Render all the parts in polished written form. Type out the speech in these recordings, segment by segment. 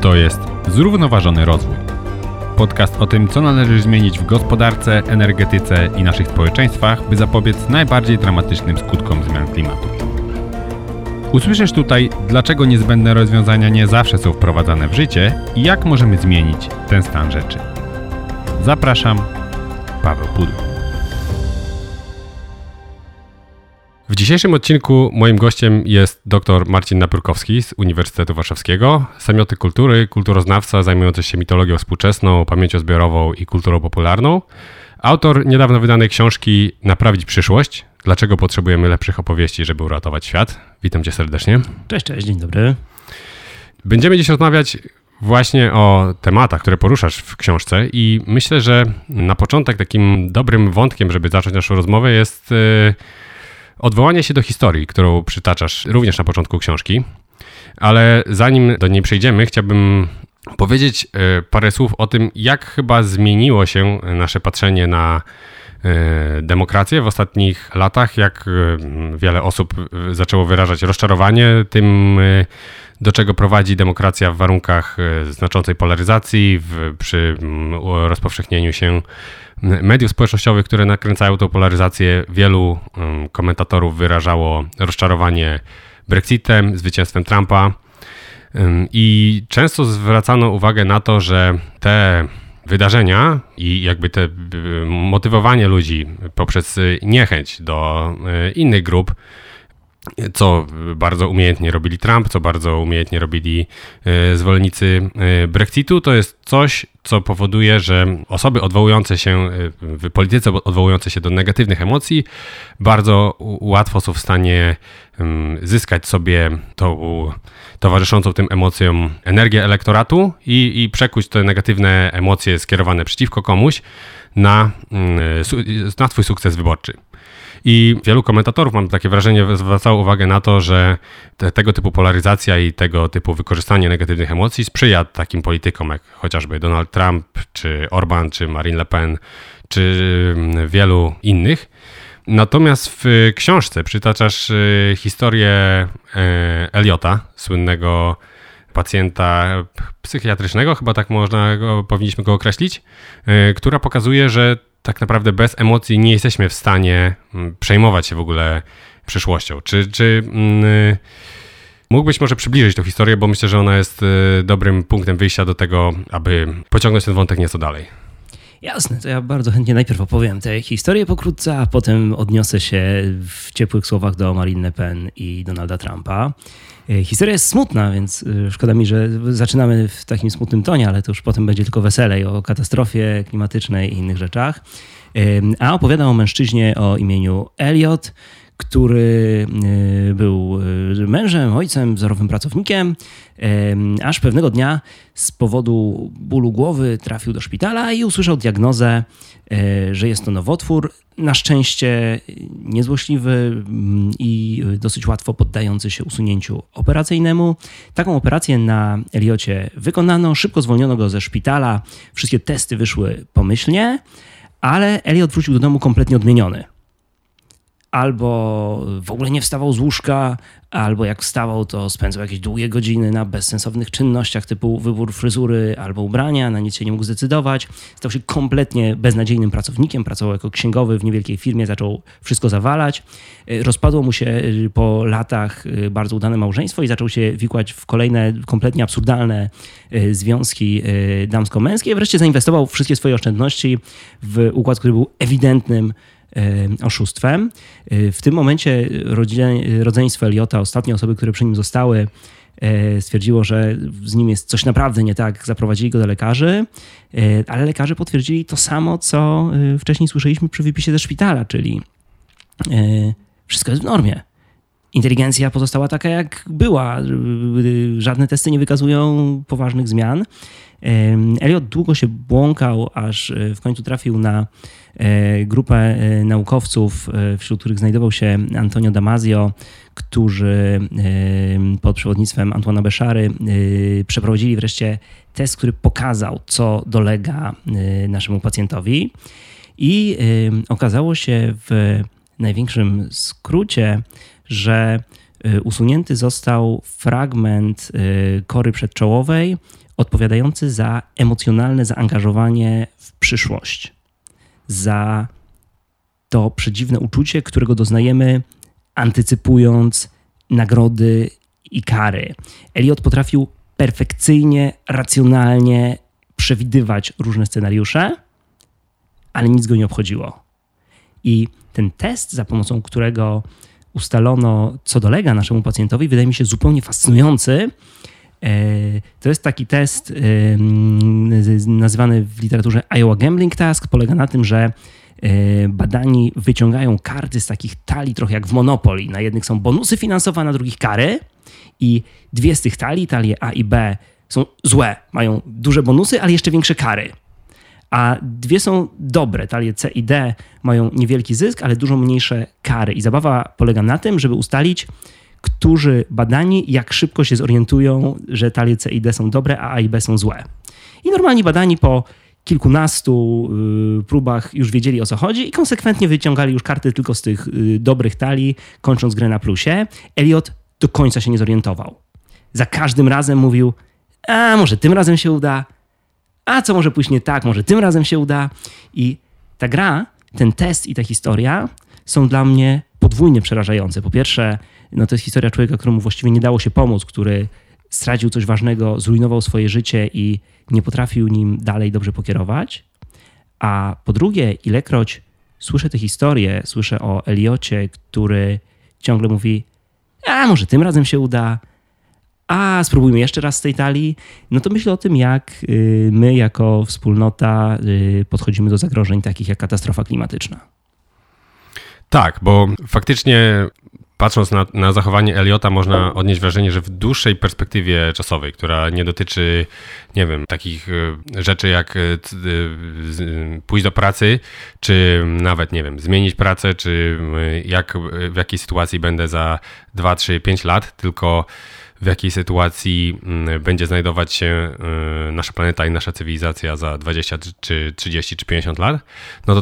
To jest Zrównoważony Rozwój. Podcast o tym, co należy zmienić w gospodarce, energetyce i naszych społeczeństwach, by zapobiec najbardziej dramatycznym skutkom zmian klimatu. Usłyszysz tutaj, dlaczego niezbędne rozwiązania nie zawsze są wprowadzane w życie i jak możemy zmienić ten stan rzeczy. Zapraszam, Paweł Pudłak. W dzisiejszym odcinku moim gościem jest dr Marcin Napiórkowski z Uniwersytetu Warszawskiego, semiotyk kultury, kulturoznawca zajmujący się mitologią współczesną, pamięcią zbiorową i kulturą popularną, autor niedawno wydanej książki Naprawić przyszłość. Dlaczego potrzebujemy lepszych opowieści, żeby uratować świat? Witam cię serdecznie. Cześć, dzień dobry. Będziemy dziś rozmawiać właśnie o tematach, które poruszasz w książce i myślę, że na początek takim dobrym wątkiem, żeby zacząć naszą rozmowę jest odwołanie się do historii, którą przytaczasz również na początku książki, ale zanim do niej przejdziemy, chciałbym powiedzieć parę słów o tym, jak chyba zmieniło się nasze patrzenie na demokrację w ostatnich latach, jak wiele osób zaczęło wyrażać rozczarowanie tym, do czego prowadzi demokracja w warunkach znaczącej polaryzacji, przy rozpowszechnieniu się mediów społecznościowych, które nakręcają tą polaryzację. Wielu komentatorów wyrażało rozczarowanie Brexitem, zwycięstwem Trumpa i często zwracano uwagę na to, że te wydarzenia i jakby te motywowanie ludzi poprzez niechęć do innych grup, co bardzo umiejętnie robili Trump, co bardzo umiejętnie robili zwolennicy Brexitu, to jest coś, co powoduje, że osoby odwołujące się w polityce, odwołujące się do negatywnych emocji, bardzo łatwo są w stanie zyskać sobie tą towarzyszącą tym emocjom energię elektoratu i przekuć te negatywne emocje skierowane przeciwko komuś na swój sukces wyborczy. I wielu komentatorów, mam takie wrażenie, zwracało uwagę na to, że tego typu polaryzacja i tego typu wykorzystanie negatywnych emocji sprzyja takim politykom jak chociażby Donald Trump, czy Orban, czy Marine Le Pen, czy wielu innych. Natomiast w książce przytaczasz historię Elliota, słynnego pacjenta psychiatrycznego, chyba tak powinniśmy go określić, która pokazuje, że tak naprawdę bez emocji nie jesteśmy w stanie przejmować się w ogóle przyszłością. Czy mógłbyś może przybliżyć tą historię, bo myślę, że ona jest dobrym punktem wyjścia do tego, aby pociągnąć ten wątek nieco dalej. Jasne, to ja bardzo chętnie najpierw opowiem tę historię pokrótce, a potem odniosę się w ciepłych słowach do Marine Le Pen i Donalda Trumpa. Historia jest smutna, więc szkoda mi, że zaczynamy w takim smutnym tonie, ale to już potem będzie tylko weselej o katastrofie klimatycznej i innych rzeczach. A opowiada o mężczyźnie o imieniu Elliot, który był mężem, ojcem, wzorowym pracownikiem, aż pewnego dnia z powodu bólu głowy trafił do szpitala i usłyszał diagnozę, że jest to nowotwór. Na szczęście niezłośliwy i dosyć łatwo poddający się usunięciu operacyjnemu. Taką operację na Elliocie wykonano, szybko zwolniono go ze szpitala, wszystkie testy wyszły pomyślnie, ale Elliot wrócił do domu kompletnie odmieniony. Albo w ogóle nie wstawał z łóżka, albo jak wstawał, to spędzał jakieś długie godziny na bezsensownych czynnościach typu wybór fryzury albo ubrania, na nic się nie mógł zdecydować. Stał się kompletnie beznadziejnym pracownikiem, pracował jako księgowy w niewielkiej firmie, zaczął wszystko zawalać. Rozpadło mu się po latach bardzo udane małżeństwo i zaczął się wikłać w kolejne kompletnie absurdalne związki damsko-męskie. Wreszcie zainwestował wszystkie swoje oszczędności w układ, który był ewidentnym oszustwem. W tym momencie rodzeństwo Elliota, ostatnie osoby, które przy nim zostały, stwierdziło, że z nim jest coś naprawdę nie tak. Zaprowadzili go do lekarzy, ale lekarze potwierdzili to samo, co wcześniej słyszeliśmy przy wypisie ze szpitala, czyli wszystko jest w normie. Inteligencja pozostała taka, jak była. Żadne testy nie wykazują poważnych zmian. Elliot długo się błąkał, aż w końcu trafił na grupę naukowców, wśród których znajdował się Antonio Damasio, którzy pod przewodnictwem Antoine'a Bechary przeprowadzili wreszcie test, który pokazał, co dolega naszemu pacjentowi. I okazało się w największym skrócie, że usunięty został fragment kory przedczołowej odpowiadający za emocjonalne zaangażowanie w przyszłość, za to przedziwne uczucie, którego doznajemy, antycypując nagrody i kary. Elliot potrafił perfekcyjnie, racjonalnie przewidywać różne scenariusze, ale nic go nie obchodziło. I ten test, za pomocą którego ustalono, co dolega naszemu pacjentowi, wydaje mi się zupełnie fascynujący. To jest taki test nazywany w literaturze Iowa Gambling Task. Polega na tym, że badani wyciągają karty z takich talii, trochę jak w Monopoly. Na jednych są bonusy finansowe, a na drugich kary. I dwie z tych talii, talie A i B, są złe. Mają duże bonusy, ale jeszcze większe kary. A dwie są dobre, talie C i D mają niewielki zysk, ale dużo mniejsze kary. I zabawa polega na tym, żeby ustalić, którzy badani jak szybko się zorientują, że talie C i D są dobre, a A i B są złe. I normalni badani po kilkunastu próbach już wiedzieli, o co chodzi i konsekwentnie wyciągali już karty tylko z tych dobrych talii, kończąc grę na plusie. Elliot do końca się nie zorientował. Za każdym razem mówił, a może tym razem się uda, a co może pójść nie tak, może tym razem się uda. I ta gra, ten test i ta historia są dla mnie podwójnie przerażające. Po pierwsze, to jest historia człowieka, któremu właściwie nie dało się pomóc, który stracił coś ważnego, zrujnował swoje życie i nie potrafił nim dalej dobrze pokierować. A po drugie, ilekroć słyszę tę historię, słyszę o Elliocie, który ciągle mówi, a może tym razem się uda, a spróbujmy jeszcze raz z tej talii, to myślę o tym, jak my jako wspólnota podchodzimy do zagrożeń takich jak katastrofa klimatyczna. Tak, bo faktycznie patrząc na zachowanie Elliota można odnieść wrażenie, że w dłuższej perspektywie czasowej, która nie dotyczy, takich rzeczy jak pójść do pracy, czy nawet, zmienić pracę, czy w jakiej sytuacji będę za 2, 3, 5 lat, tylko w jakiej sytuacji będzie znajdować się nasza planeta i nasza cywilizacja za 20, czy 30, czy 50 lat,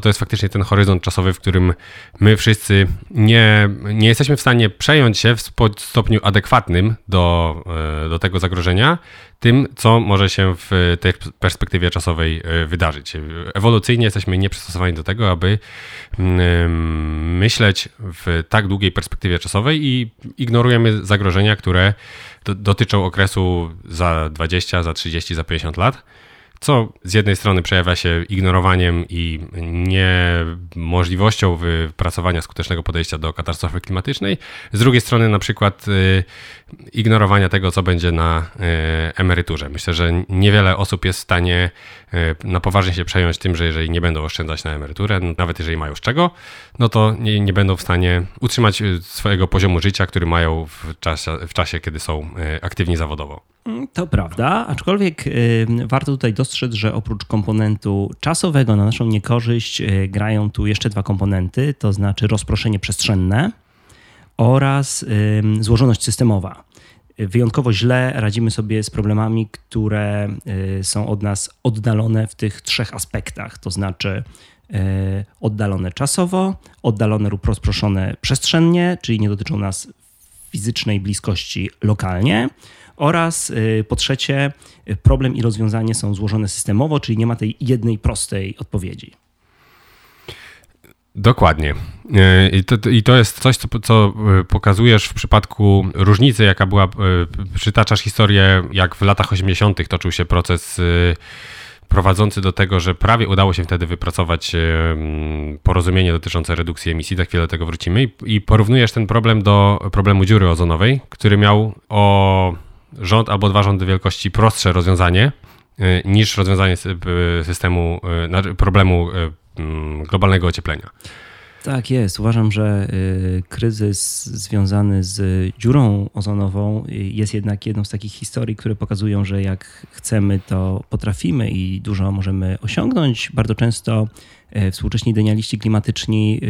to jest faktycznie ten horyzont czasowy, w którym my wszyscy nie jesteśmy w stanie przejąć się w stopniu adekwatnym do tego zagrożenia, tym, co może się w tej perspektywie czasowej wydarzyć. Ewolucyjnie jesteśmy nieprzystosowani do tego, aby myśleć w tak długiej perspektywie czasowej i ignorujemy zagrożenia, które dotyczą okresu za 20, za 30, za 50 lat, co z jednej strony przejawia się ignorowaniem i niemożliwością wypracowania skutecznego podejścia do katastrofy klimatycznej, z drugiej strony na przykład ignorowania tego, co będzie na emeryturze. Myślę, że niewiele osób jest w stanie na poważnie się przejąć tym, że jeżeli nie będą oszczędzać na emeryturę, nawet jeżeli mają z czego, to nie będą w stanie utrzymać swojego poziomu życia, który mają w czasie, kiedy są aktywni zawodowo. To prawda, aczkolwiek warto tutaj dostrzec, że oprócz komponentu czasowego na naszą niekorzyść grają tu jeszcze dwa komponenty, to znaczy rozproszenie przestrzenne oraz złożoność systemowa. Wyjątkowo źle radzimy sobie z problemami, które są od nas oddalone w tych 3 aspektach, to znaczy oddalone czasowo, oddalone lub rozproszone przestrzennie, czyli nie dotyczą nas fizycznej bliskości lokalnie, oraz po trzecie problem i rozwiązanie są złożone systemowo, czyli nie ma tej jednej prostej odpowiedzi. Dokładnie. I to jest coś, co pokazujesz w przypadku różnicy, jaka była, przytaczasz historię, jak w latach 80. toczył się proces prowadzący do tego, że prawie udało się wtedy wypracować porozumienie dotyczące redukcji emisji, za chwilę do tego wrócimy, i porównujesz ten problem do problemu dziury ozonowej, który miał o rząd albo 2 rządy wielkości prostsze rozwiązanie niż rozwiązanie systemu problemu globalnego ocieplenia. Tak jest. Uważam, że kryzys związany z dziurą ozonową jest jednak jedną z takich historii, które pokazują, że jak chcemy, to potrafimy i dużo możemy osiągnąć. Bardzo często współcześni denialiści klimatyczni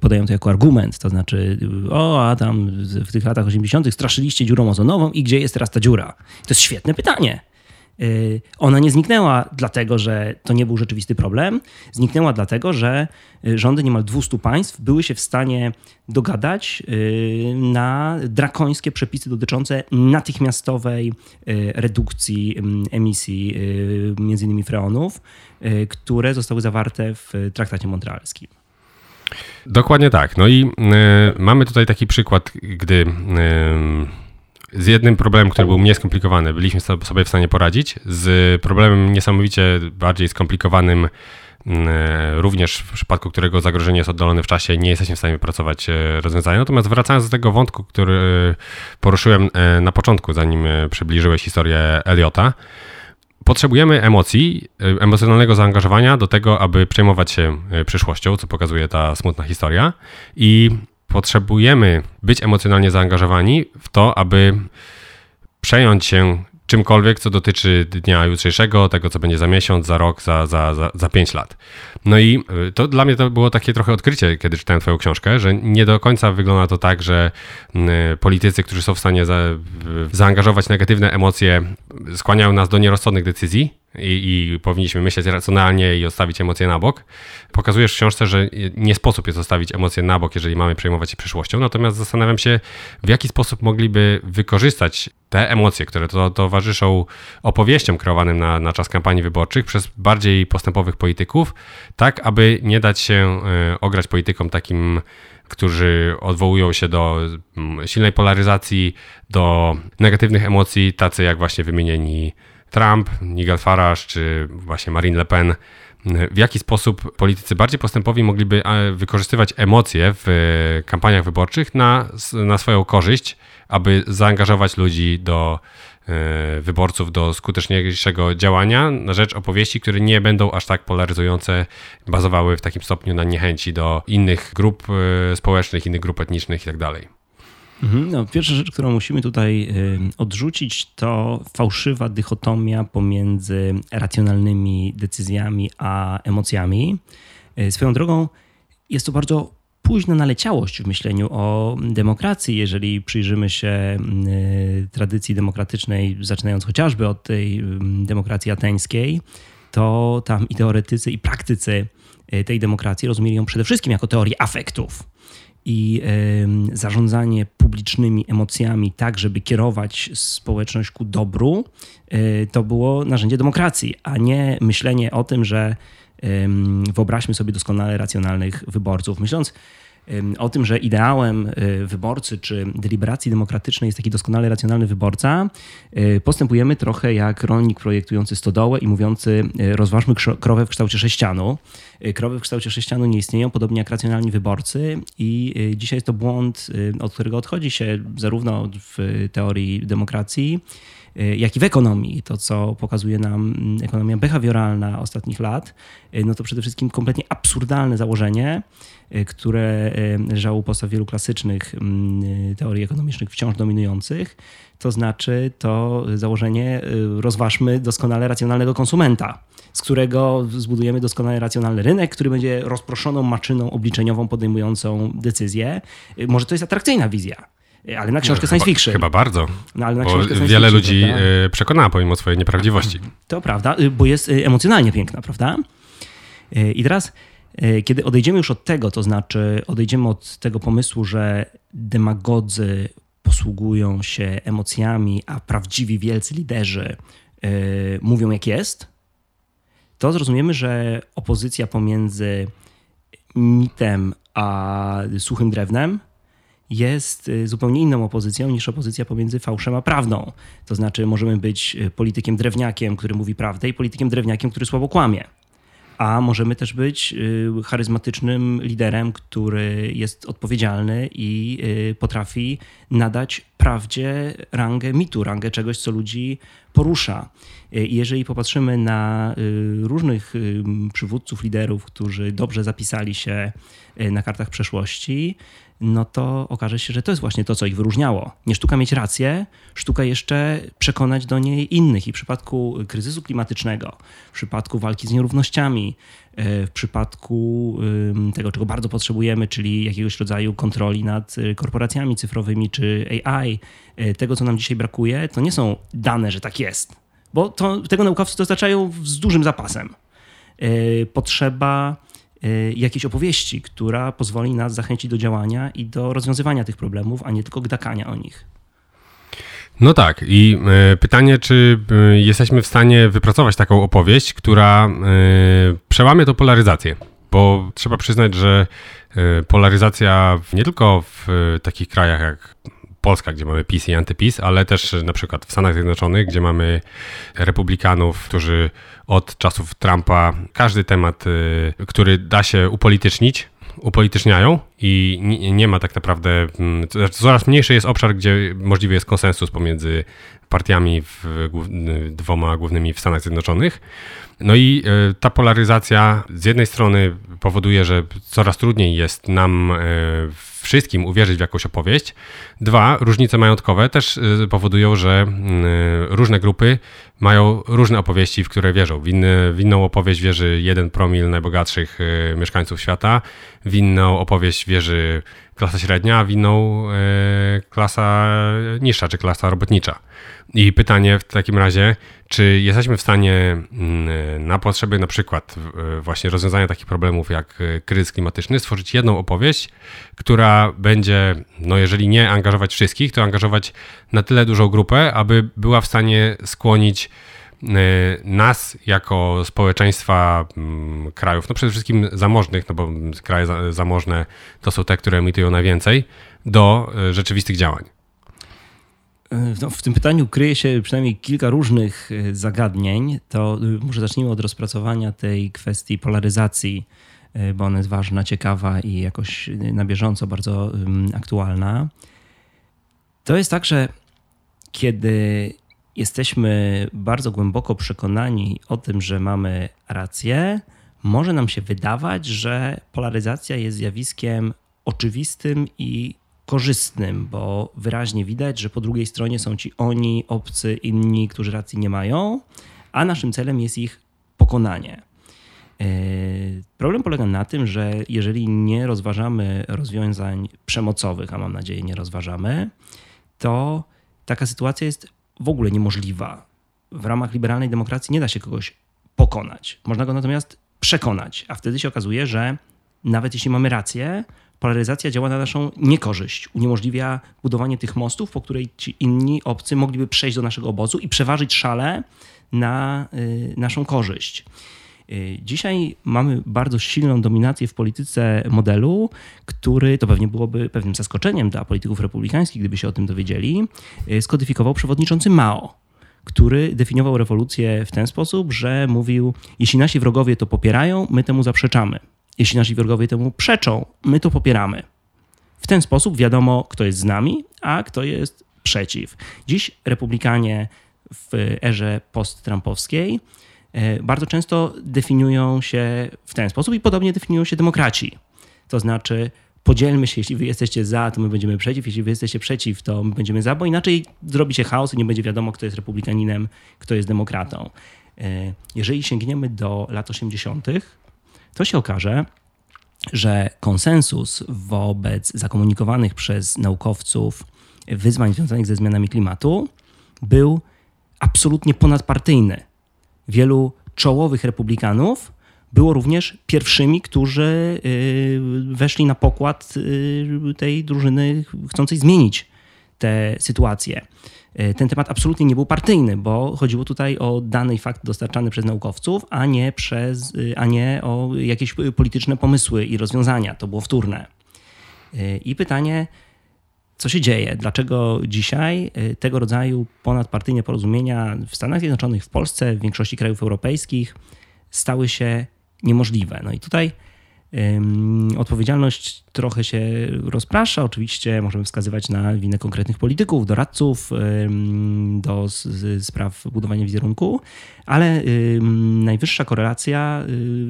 podają to jako argument, to znaczy a tam w tych latach 80. straszyliście dziurą ozonową i gdzie jest teraz ta dziura? To jest świetne pytanie. Ona nie zniknęła dlatego, że to nie był rzeczywisty problem. Zniknęła dlatego, że rządy niemal 200 państw były się w stanie dogadać na drakońskie przepisy dotyczące natychmiastowej redukcji emisji m.in. freonów, które zostały zawarte w traktacie montrealskim. Dokładnie tak. No i mamy tutaj taki przykład, gdy... Z jednym problemem, który był mniej skomplikowany, byliśmy sobie w stanie poradzić. Z problemem niesamowicie bardziej skomplikowanym, również w przypadku którego zagrożenie jest oddalone w czasie, nie jesteśmy w stanie wypracować rozwiązania. Natomiast wracając do tego wątku, który poruszyłem na początku, zanim przybliżyłeś historię Elliota, potrzebujemy emocji, emocjonalnego zaangażowania do tego, aby przejmować się przyszłością, co pokazuje ta smutna historia. I potrzebujemy być emocjonalnie zaangażowani w to, aby przejąć się czymkolwiek, co dotyczy dnia jutrzejszego, tego, co będzie za miesiąc, za rok, za 5 lat. No i to dla mnie to było takie trochę odkrycie, kiedy czytałem twoją książkę, że nie do końca wygląda to tak, że politycy, którzy są w stanie zaangażować negatywne emocje, skłaniają nas do nierozsądnych decyzji i powinniśmy myśleć racjonalnie i odstawić emocje na bok. Pokazujesz w książce, że nie sposób jest odstawić emocje na bok, jeżeli mamy przejmować się przyszłością. Natomiast zastanawiam się, w jaki sposób mogliby wykorzystać te emocje, które towarzyszą opowieściom kreowanym na czas kampanii wyborczych przez bardziej postępowych polityków, tak aby nie dać się ograć politykom takim, którzy odwołują się do silnej polaryzacji, do negatywnych emocji, tacy jak właśnie wymienieni Trump, Nigel Farage czy właśnie Marine Le Pen. W jaki sposób politycy bardziej postępowi mogliby wykorzystywać emocje w kampaniach wyborczych na swoją korzyść, aby zaangażować ludzi do wyborców do skuteczniejszego działania na rzecz opowieści, które nie będą aż tak polaryzujące, bazowały w takim stopniu na niechęci do innych grup społecznych, innych grup etnicznych itd. No, pierwsza rzecz, którą musimy tutaj odrzucić, to fałszywa dychotomia pomiędzy racjonalnymi decyzjami a emocjami. Swoją drogą jest to bardzo późna naleciałość w myśleniu o demokracji, jeżeli przyjrzymy się tradycji demokratycznej, zaczynając chociażby od tej demokracji ateńskiej, to tam i teoretycy, i praktycy tej demokracji rozumieli ją przede wszystkim jako teorię afektów. I zarządzanie publicznymi emocjami tak, żeby kierować społeczność ku dobru, to było narzędzie demokracji, a nie myślenie o tym, że wyobraźmy sobie doskonale racjonalnych wyborców. Myśląc o tym, że ideałem wyborcy czy deliberacji demokratycznej jest taki doskonale racjonalny wyborca, postępujemy trochę jak rolnik projektujący stodołę i mówiący: rozważmy krowę w kształcie sześcianu. Krowy w kształcie sześcianu nie istnieją, podobnie jak racjonalni wyborcy, i dzisiaj jest to błąd, od którego odchodzi się zarówno w teorii demokracji, jak i w ekonomii. To, co pokazuje nam ekonomia behawioralna ostatnich lat, no to przede wszystkim kompletnie absurdalne założenie, które leżało u podstaw wielu klasycznych teorii ekonomicznych, wciąż dominujących. To znaczy to założenie: rozważmy doskonale racjonalnego konsumenta, z którego zbudujemy doskonale racjonalny rynek, który będzie rozproszoną maszyną obliczeniową podejmującą decyzje. Może to jest atrakcyjna wizja, ale na książkę science fiction. Chyba bardzo, no, ale na bo książkę wiele ludzi przekonała pomimo swojej nieprawdziwości. To prawda, bo jest emocjonalnie piękna, prawda? I teraz, kiedy odejdziemy już od tego, to znaczy odejdziemy od tego pomysłu, że demagodzy posługują się emocjami, a prawdziwi wielcy liderzy mówią jak jest, to zrozumiemy, że opozycja pomiędzy mitem a suchym drewnem jest zupełnie inną opozycją niż opozycja pomiędzy fałszem a prawdą. To znaczy możemy być politykiem drewniakiem, który mówi prawdę, i politykiem drewniakiem, który słabo kłamie. A możemy też być charyzmatycznym liderem, który jest odpowiedzialny i potrafi nadać prawdzie rangę mitu, rangę czegoś, co ludzi porusza. Jeżeli popatrzymy na różnych przywódców, liderów, którzy dobrze zapisali się na kartach przeszłości, no to okaże się, że to jest właśnie to, co ich wyróżniało. Nie sztuka mieć rację, sztuka jeszcze przekonać do niej innych. I w przypadku kryzysu klimatycznego, w przypadku walki z nierównościami, w przypadku tego, czego bardzo potrzebujemy, czyli jakiegoś rodzaju kontroli nad korporacjami cyfrowymi czy AI, tego, co nam dzisiaj brakuje, to nie są dane, że tak jest. Bo tego naukowcy dostarczają z dużym zapasem. Potrzeba jakiejś opowieści, która pozwoli nas zachęcić do działania i do rozwiązywania tych problemów, a nie tylko gdakania o nich. No tak, i pytanie, czy jesteśmy w stanie wypracować taką opowieść, która przełamie tą polaryzację, bo trzeba przyznać, że polaryzacja nie tylko w takich krajach jak Polska, gdzie mamy PiS i antyPiS, ale też na przykład w Stanach Zjednoczonych, gdzie mamy republikanów, którzy od czasów Trumpa każdy temat, który da się upolitycznić, upolityczniają i nie ma tak naprawdę, coraz mniejszy jest obszar, gdzie możliwy jest konsensus pomiędzy partiami dwoma głównymi w Stanach Zjednoczonych. No i ta polaryzacja z jednej strony powoduje, że coraz trudniej jest nam wszystkim uwierzyć w jakąś opowieść. Dwa, różnice majątkowe też powodują, że różne grupy mają różne opowieści, w które wierzą. W inną opowieść wierzy 1% najbogatszych mieszkańców świata, w inną opowieść wierzy klasa średnia, a w inną klasa niższa czy klasa robotnicza. I pytanie w takim razie, czy jesteśmy w stanie na potrzeby na przykład właśnie rozwiązania takich problemów jak kryzys klimatyczny stworzyć jedną opowieść, która będzie, no jeżeli nie angażować wszystkich, to angażować na tyle dużą grupę, aby była w stanie skłonić nas jako społeczeństwa krajów, no przede wszystkim zamożnych, no bo kraje zamożne to są te, które emitują najwięcej, do rzeczywistych działań. No, w tym pytaniu kryje się przynajmniej kilka różnych zagadnień. To może zacznijmy od rozpracowania tej kwestii polaryzacji, bo ona jest ważna, ciekawa i jakoś na bieżąco bardzo aktualna. To jest tak, że kiedy jesteśmy bardzo głęboko przekonani o tym, że mamy rację, może nam się wydawać, że polaryzacja jest zjawiskiem oczywistym i korzystnym, bo wyraźnie widać, że po drugiej stronie są ci oni, obcy, inni, którzy racji nie mają, a naszym celem jest ich pokonanie. Problem polega na tym, że jeżeli nie rozważamy rozwiązań przemocowych, a mam nadzieję nie rozważamy, to taka sytuacja jest w ogóle niemożliwa. W ramach liberalnej demokracji nie da się kogoś pokonać. Można go natomiast przekonać, a wtedy się okazuje, że nawet jeśli mamy rację, polaryzacja działa na naszą niekorzyść, uniemożliwia budowanie tych mostów, po której ci inni, obcy mogliby przejść do naszego obozu i przeważyć szale na naszą korzyść. Dzisiaj mamy bardzo silną dominację w polityce modelu, który, to pewnie byłoby pewnym zaskoczeniem dla polityków republikańskich, gdyby się o tym dowiedzieli, skodyfikował przewodniczący Mao, który definiował rewolucję w ten sposób, że mówił, jeśli nasi wrogowie to popierają, my temu zaprzeczamy. Jeśli nasi wrogowie temu przeczą, my to popieramy. W ten sposób wiadomo, kto jest z nami, a kto jest przeciw. Dziś republikanie w erze post-trumpowskiej bardzo często definiują się w ten sposób i podobnie definiują się demokraci. To znaczy podzielmy się, jeśli wy jesteście za, to my będziemy przeciw, jeśli wy jesteście przeciw, to my będziemy za, bo inaczej zrobi się chaos i nie będzie wiadomo, kto jest republikaninem, kto jest demokratą. Jeżeli sięgniemy do lat 80., to się okaże, że konsensus wobec zakomunikowanych przez naukowców wyzwań związanych ze zmianami klimatu był absolutnie ponadpartyjny. Wielu czołowych republikanów było również pierwszymi, którzy weszli na pokład tej drużyny chcącej zmienić tę sytuację. Ten temat absolutnie nie był partyjny, bo chodziło tutaj o dany fakt dostarczany przez naukowców, a nie o jakieś polityczne pomysły i rozwiązania. To było wtórne. I pytanie, co się dzieje? Dlaczego dzisiaj tego rodzaju ponadpartyjne porozumienia w Stanach Zjednoczonych, w Polsce, w większości krajów europejskich stały się niemożliwe? No i tutaj odpowiedzialność trochę się rozprasza. Oczywiście możemy wskazywać na winę konkretnych polityków, doradców do spraw budowania wizerunku, ale najwyższa korelacja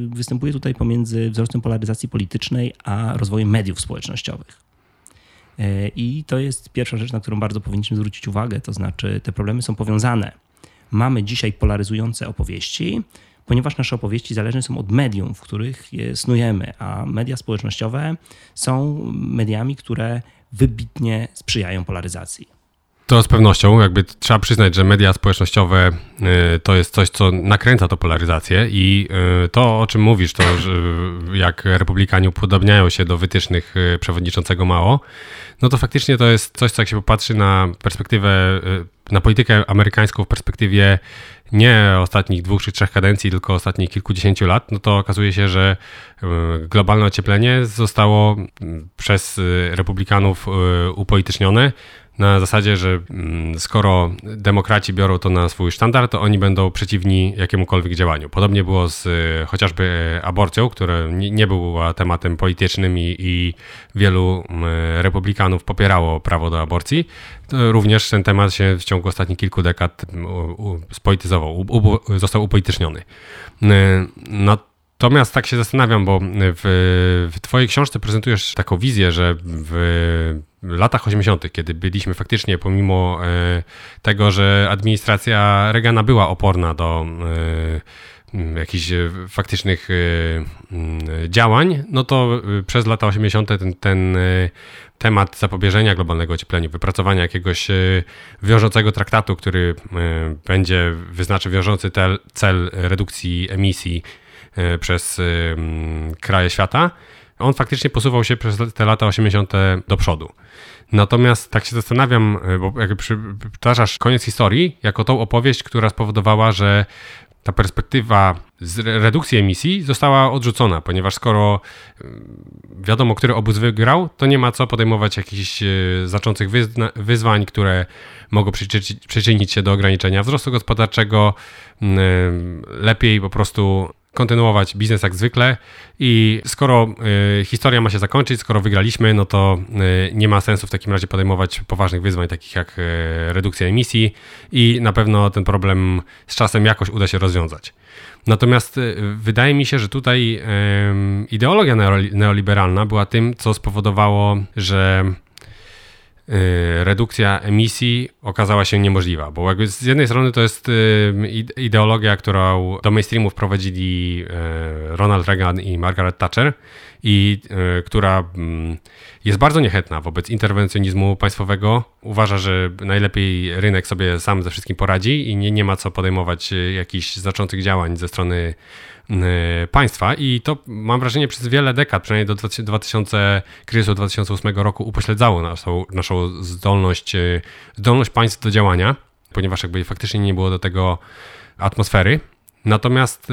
występuje tutaj pomiędzy wzrostem polaryzacji politycznej a rozwojem mediów społecznościowych. I to jest pierwsza rzecz, na którą bardzo powinniśmy zwrócić uwagę, to znaczy te problemy są powiązane. Mamy dzisiaj polaryzujące opowieści, ponieważ nasze opowieści zależne są od medium, w których je snujemy, a media społecznościowe są mediami, które wybitnie sprzyjają polaryzacji. To z pewnością, jakby trzeba przyznać, że media społecznościowe to jest coś, co nakręca tą polaryzację i to, o czym mówisz, to że jak republikanie upodobniają się do wytycznych przewodniczącego Mao, no to faktycznie to jest coś, co jak się popatrzy na perspektywę, na politykę amerykańską w perspektywie nie ostatnich 2 czy 3 kadencji, tylko ostatnich kilkudziesięciu lat, no to okazuje się, że globalne ocieplenie zostało przez republikanów upolitycznione na zasadzie, że skoro demokraci biorą to na swój sztandar, to oni będą przeciwni jakiemukolwiek działaniu. Podobnie było z chociażby aborcją, która nie była tematem politycznym i wielu republikanów popierało prawo do aborcji. To również ten temat się w ciągu ostatnich kilku dekad spolityzował, został upolityczniony. Natomiast tak się zastanawiam, bo w twojej książce prezentujesz taką wizję, że w latach 80., kiedy byliśmy faktycznie, pomimo tego, że administracja Reagana była oporna do jakichś faktycznych działań, no to przez lata 80. ten temat zapobieżenia globalnego ociepleniu, wypracowania jakiegoś wiążącego traktatu, który będzie wyznaczył wiążący cel redukcji emisji przez kraje świata, on faktycznie posuwał się przez te lata 80. do przodu. Natomiast tak się zastanawiam, bo jakby przytaczasz koniec historii jako tą opowieść, która spowodowała, że ta perspektywa redukcji emisji została odrzucona, ponieważ skoro wiadomo, który obóz wygrał, to nie ma co podejmować jakichś znaczących wyzwań, które mogą przyczynić się do ograniczenia wzrostu gospodarczego. Lepiej po prostu kontynuować biznes jak zwykle i skoro historia ma się zakończyć, skoro wygraliśmy, no to nie ma sensu w takim razie podejmować poważnych wyzwań takich jak redukcja emisji i na pewno ten problem z czasem jakoś uda się rozwiązać. Natomiast wydaje mi się, że tutaj ideologia neoliberalna była tym, co spowodowało, że redukcja emisji okazała się niemożliwa, bo jakby z jednej strony to jest ideologia, którą do mainstreamu wprowadzili Ronald Reagan i Margaret Thatcher i która jest bardzo niechętna wobec interwencjonizmu państwowego. Uważa, że najlepiej rynek sobie sam ze wszystkim poradzi i nie ma co podejmować jakichś znaczących działań ze strony państwa i to mam wrażenie przez wiele dekad, przynajmniej do kryzysu 2008 roku upośledzało naszą zdolność państw do działania, ponieważ jakby faktycznie nie było do tego atmosfery. Natomiast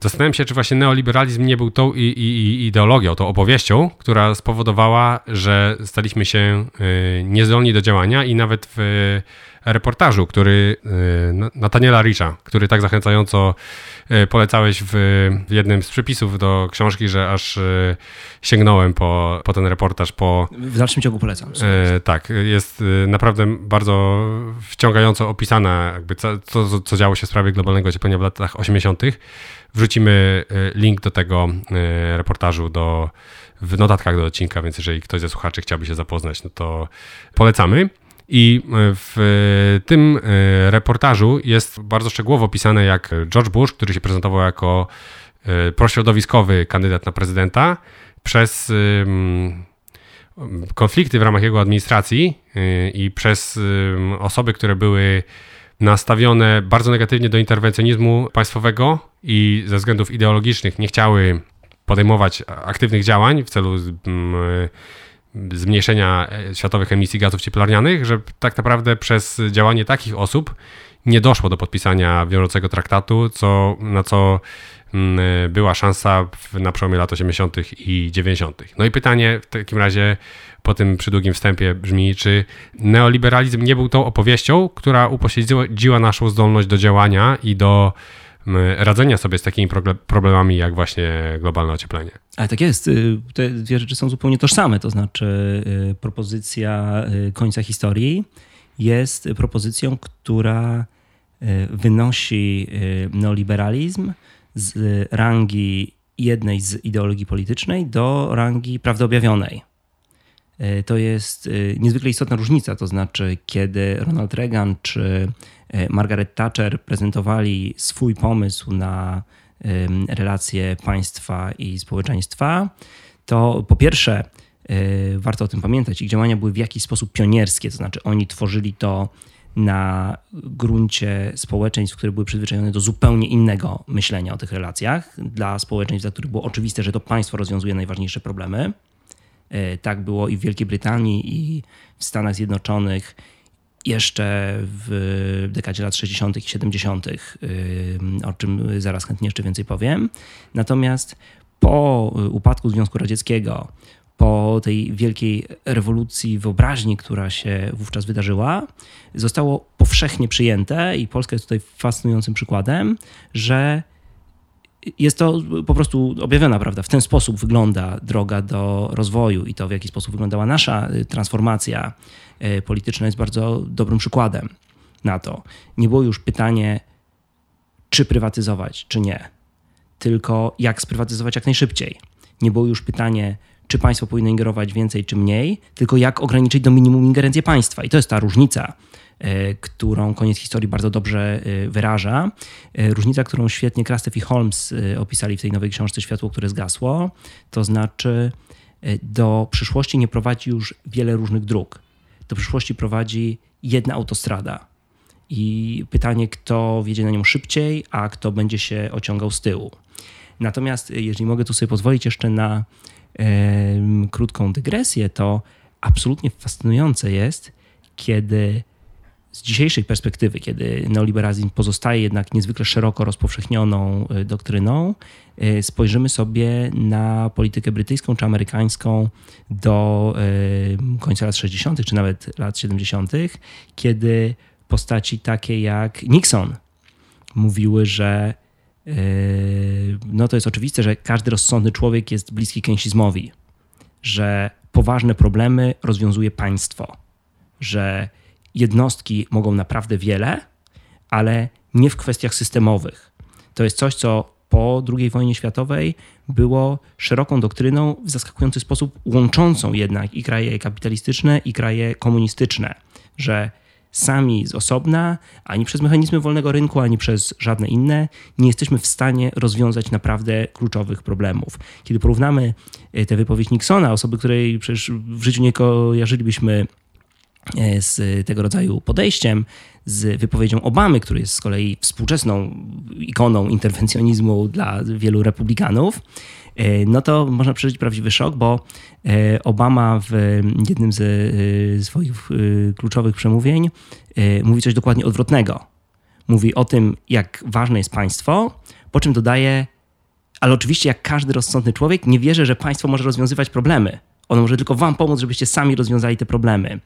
zastanawiam się, czy właśnie neoliberalizm nie był tą ideologią, tą opowieścią, która spowodowała, że staliśmy się niezdolni do działania i nawet w reportażu, który Nataniela Richa, który tak zachęcająco polecałeś w jednym z przepisów do książki, że aż sięgnąłem po ten reportaż. W dalszym ciągu polecam. Tak, jest naprawdę bardzo wciągająco opisana jakby co działo się w sprawie globalnego ocieplenia w latach 80. Wrzucimy link do tego reportażu w notatkach do odcinka, więc jeżeli ktoś ze słuchaczy chciałby się zapoznać, no to polecamy. I w tym reportażu jest bardzo szczegółowo opisane, jak George Bush, który się prezentował jako prośrodowiskowy kandydat na prezydenta, przez konflikty w ramach jego administracji i przez osoby, które były nastawione bardzo negatywnie do interwencjonizmu państwowego i ze względów ideologicznych nie chciały podejmować aktywnych działań w celu zmniejszenia światowych emisji gazów cieplarnianych, że tak naprawdę przez działanie takich osób nie doszło do podpisania wiążącego traktatu, na co była szansa na przełomie lat 80. i 90. No i pytanie w takim razie po tym przydługim wstępie brzmi, czy neoliberalizm nie był tą opowieścią, która upośledziła naszą zdolność do działania i do radzenia sobie z takimi problemami jak właśnie globalne ocieplenie. Ale tak jest. Te dwie rzeczy są zupełnie tożsame. To znaczy propozycja końca historii jest propozycją, która wynosi neoliberalizm z rangi jednej z ideologii politycznej do rangi prawdy objawionej. To jest niezwykle istotna różnica, to znaczy kiedy Ronald Reagan czy Margaret Thatcher prezentowali swój pomysł na relacje państwa i społeczeństwa, to po pierwsze warto o tym pamiętać. Ich działania były w jakiś sposób pionierskie, to znaczy oni tworzyli to na gruncie społeczeństw, które były przyzwyczajone do zupełnie innego myślenia o tych relacjach. Dla społeczeństw, dla których było oczywiste, że to państwo rozwiązuje najważniejsze problemy. Tak było i w Wielkiej Brytanii, i w Stanach Zjednoczonych. Jeszcze w dekadzie lat 60. i 70., o czym zaraz chętnie jeszcze więcej powiem. Natomiast po upadku Związku Radzieckiego, po tej wielkiej rewolucji wyobraźni, która się wówczas wydarzyła, zostało powszechnie przyjęte, i Polska jest tutaj fascynującym przykładem, że jest to po prostu objawiona prawda. W ten sposób wygląda droga do rozwoju i to, w jaki sposób wyglądała nasza transformacja polityczna, jest bardzo dobrym przykładem na to. Nie było już pytanie, czy prywatyzować, czy nie, tylko jak sprywatyzować jak najszybciej. Nie było już pytanie, czy państwo powinno ingerować więcej, czy mniej, tylko jak ograniczyć do minimum ingerencję państwa. I to jest ta różnica, którą koniec historii bardzo dobrze wyraża. Różnica, którą świetnie Krastev i Holmes opisali w tej nowej książce Światło, które zgasło. To znaczy do przyszłości nie prowadzi już wiele różnych dróg. Do przyszłości prowadzi jedna autostrada. I pytanie, kto wjedzie na nią szybciej, a kto będzie się ociągał z tyłu. Natomiast jeżeli mogę tu sobie pozwolić jeszcze na krótką dygresję, to absolutnie fascynujące jest, kiedy z dzisiejszej perspektywy, kiedy neoliberalizm pozostaje jednak niezwykle szeroko rozpowszechnioną doktryną, spojrzymy sobie na politykę brytyjską czy amerykańską do końca lat 60. czy nawet lat 70., kiedy postaci takie jak Nixon mówiły, że no to jest oczywiste, że każdy rozsądny człowiek jest bliski keynesizmowi, że poważne problemy rozwiązuje państwo, że jednostki mogą naprawdę wiele, ale nie w kwestiach systemowych. To jest coś, co po II wojnie światowej było szeroką doktryną, w zaskakujący sposób łączącą jednak i kraje kapitalistyczne, i kraje komunistyczne, że sami z osobna, ani przez mechanizmy wolnego rynku, ani przez żadne inne, nie jesteśmy w stanie rozwiązać naprawdę kluczowych problemów. Kiedy porównamy tę wypowiedź Nixona, osoby, której przecież w życiu nie kojarzylibyśmy z tego rodzaju podejściem, z wypowiedzią Obamy, który jest z kolei współczesną ikoną interwencjonizmu dla wielu republikanów, no to można przeżyć prawdziwy szok, bo Obama w jednym ze swoich kluczowych przemówień mówi coś dokładnie odwrotnego. Mówi o tym, jak ważne jest państwo, po czym dodaje, ale oczywiście jak każdy rozsądny człowiek nie wierzy, że państwo może rozwiązywać problemy. Ono może tylko wam pomóc, żebyście sami rozwiązali te problemy.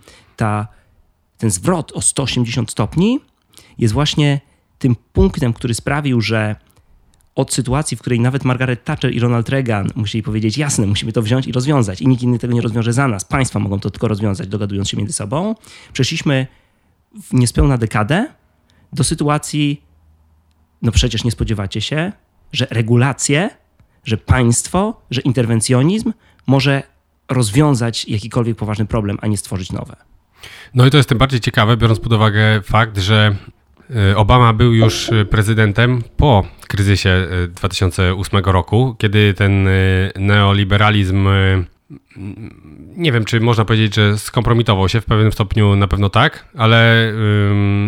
Ten zwrot o 180 stopni jest właśnie tym punktem, który sprawił, że od sytuacji, w której nawet Margaret Thatcher i Ronald Reagan musieli powiedzieć, jasne, musimy to wziąć i rozwiązać i nikt inny tego nie rozwiąże za nas. Państwa mogą to tylko rozwiązać, dogadując się między sobą. Przeszliśmy w niespełna dekadę do sytuacji, no przecież nie spodziewacie się, że regulacje, że państwo, że interwencjonizm może rozwiązać jakikolwiek poważny problem, a nie stworzyć nowe. No i to jest tym bardziej ciekawe, biorąc pod uwagę fakt, że Obama był już prezydentem po kryzysie 2008 roku, kiedy ten neoliberalizm, nie wiem, czy można powiedzieć, że skompromitował się w pewnym stopniu, na pewno tak, ale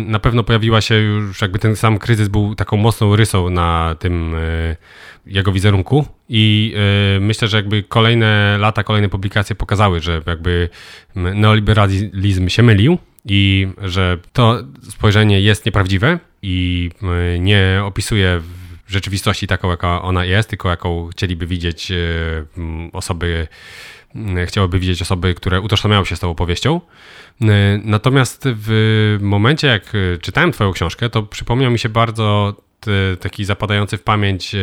na pewno pojawiła się już jakby ten sam kryzys był taką mocną rysą na tym jego wizerunku i myślę, że jakby kolejne lata, kolejne publikacje pokazały, że jakby neoliberalizm się mylił i że to spojrzenie jest nieprawdziwe i nie opisuje rzeczywistości taką, jaka ona jest, tylko jaką chcieliby widzieć osoby, które utożsamiały się z tą opowieścią. Natomiast w momencie, jak czytałem twoją książkę, to przypomniał mi się bardzo taki zapadający w pamięć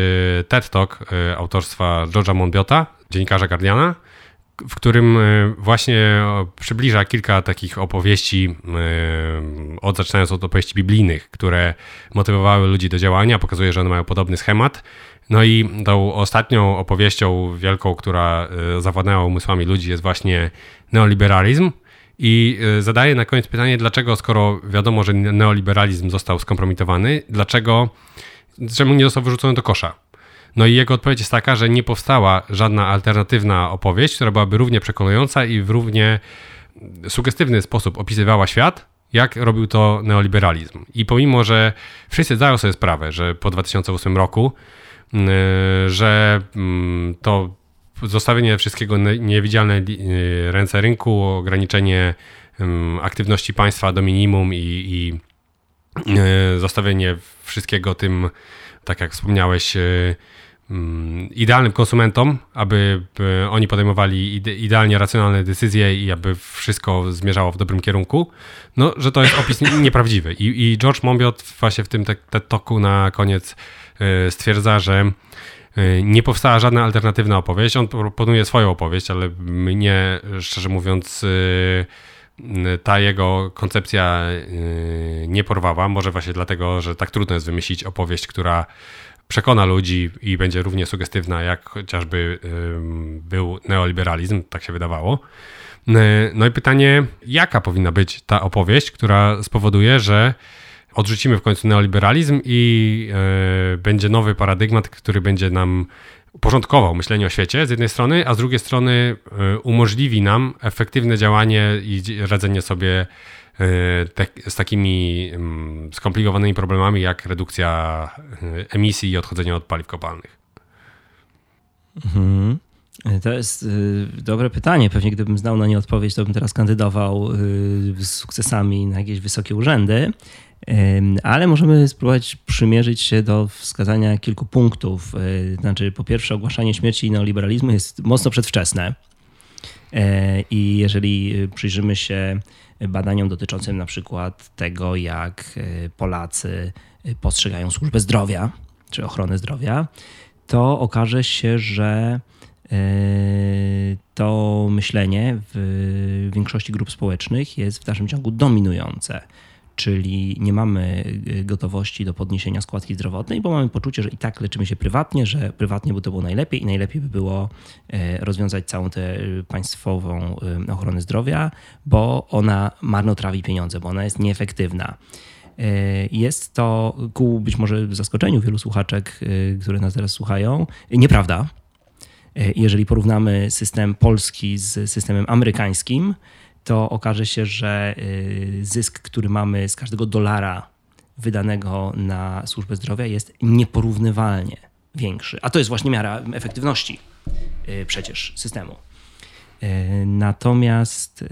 TED Talk autorstwa George'a Monbiota, dziennikarza Guardiana, w którym właśnie przybliża kilka takich opowieści, zaczynając od opowieści biblijnych, które motywowały ludzi do działania, pokazuje, że one mają podobny schemat. No i tą ostatnią opowieścią wielką, która zawładnęła umysłami ludzi, jest właśnie neoliberalizm. I zadaję na koniec pytanie, dlaczego, skoro wiadomo, że neoliberalizm został skompromitowany, czemu nie został wyrzucony do kosza? No i jego odpowiedź jest taka, że nie powstała żadna alternatywna opowieść, która byłaby równie przekonująca i w równie sugestywny sposób opisywała świat, jak robił to neoliberalizm. I pomimo, że wszyscy zdają sobie sprawę, że po 2008 roku, że to zostawienie wszystkiego niewidzialne ręce rynku, ograniczenie aktywności państwa do minimum i zostawienie wszystkiego tym, tak jak wspomniałeś, idealnym konsumentom, aby oni podejmowali idealnie racjonalne decyzje i aby wszystko zmierzało w dobrym kierunku, no, że to jest opis nieprawdziwy. I George Monbiot właśnie w tym TED Talku na koniec stwierdza, że nie powstała żadna alternatywna opowieść. On proponuje swoją opowieść, ale mnie, szczerze mówiąc, ta jego koncepcja nie porwała. Może właśnie dlatego, że tak trudno jest wymyślić opowieść, która przekona ludzi i będzie równie sugestywna, jak chociażby był neoliberalizm, tak się wydawało. No i pytanie, jaka powinna być ta opowieść, która spowoduje, że odrzucimy w końcu neoliberalizm i będzie nowy paradygmat, który będzie nam porządkował myślenie o świecie z jednej strony, a z drugiej strony umożliwi nam efektywne działanie i radzenie sobie z takimi skomplikowanymi problemami jak redukcja emisji i odchodzenie od paliw kopalnych. Mhm. To jest dobre pytanie. Pewnie gdybym znał na nie odpowiedź, to bym teraz kandydował z sukcesami na jakieś wysokie urzędy. Ale możemy spróbować przymierzyć się do wskazania kilku punktów. Znaczy, po pierwsze, ogłaszanie śmierci neoliberalizmu jest mocno przedwczesne. I jeżeli przyjrzymy się badaniom dotyczącym na przykład tego, jak Polacy postrzegają służbę zdrowia czy ochronę zdrowia, to okaże się, że to myślenie w większości grup społecznych jest w dalszym ciągu dominujące. Czyli nie mamy gotowości do podniesienia składki zdrowotnej, bo mamy poczucie, że i tak leczymy się prywatnie, że prywatnie by to było najlepiej i najlepiej by było rozwiązać całą tę państwową ochronę zdrowia, bo ona marnotrawi pieniądze, bo ona jest nieefektywna. Jest to ku być może zaskoczeniu wielu słuchaczek, które nas teraz słuchają, nieprawda. Jeżeli porównamy system polski z systemem amerykańskim, to okaże się, że zysk, który mamy z każdego dolara wydanego na służbę zdrowia, jest nieporównywalnie większy. A to jest właśnie miara efektywności przecież systemu. Natomiast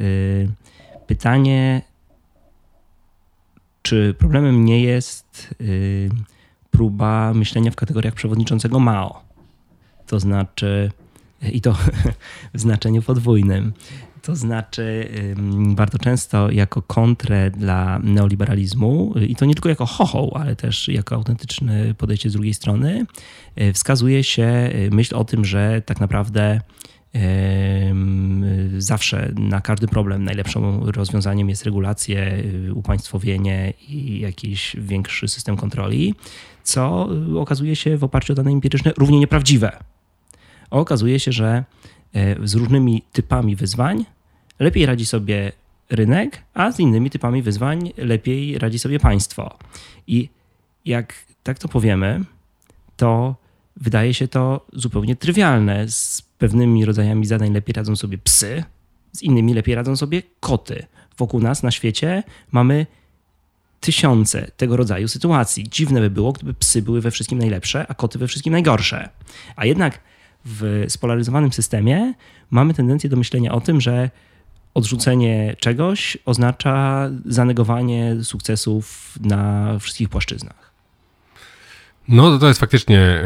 pytanie, czy problemem nie jest próba myślenia w kategoriach przewodniczącego Mao. To znaczy, i to w znaczeniu podwójnym, to znaczy bardzo często jako kontrę dla neoliberalizmu, i to nie tylko jako chochoł, ale też jako autentyczne podejście z drugiej strony, wskazuje się myśl o tym, że tak naprawdę zawsze na każdy problem najlepszym rozwiązaniem jest regulacje, upaństwowienie i jakiś większy system kontroli, co okazuje się w oparciu o dane empiryczne równie nieprawdziwe. Okazuje się, że z różnymi typami wyzwań lepiej radzi sobie rynek, a z innymi typami wyzwań lepiej radzi sobie państwo. I jak tak to powiemy, to wydaje się to zupełnie trywialne. Z pewnymi rodzajami zadań lepiej radzą sobie psy, z innymi lepiej radzą sobie koty. Wokół nas na świecie mamy tysiące tego rodzaju sytuacji. Dziwne by było, gdyby psy były we wszystkim najlepsze, a koty we wszystkim najgorsze. A jednak w spolaryzowanym systemie mamy tendencję do myślenia o tym, że odrzucenie czegoś oznacza zanegowanie sukcesów na wszystkich płaszczyznach. No to jest faktycznie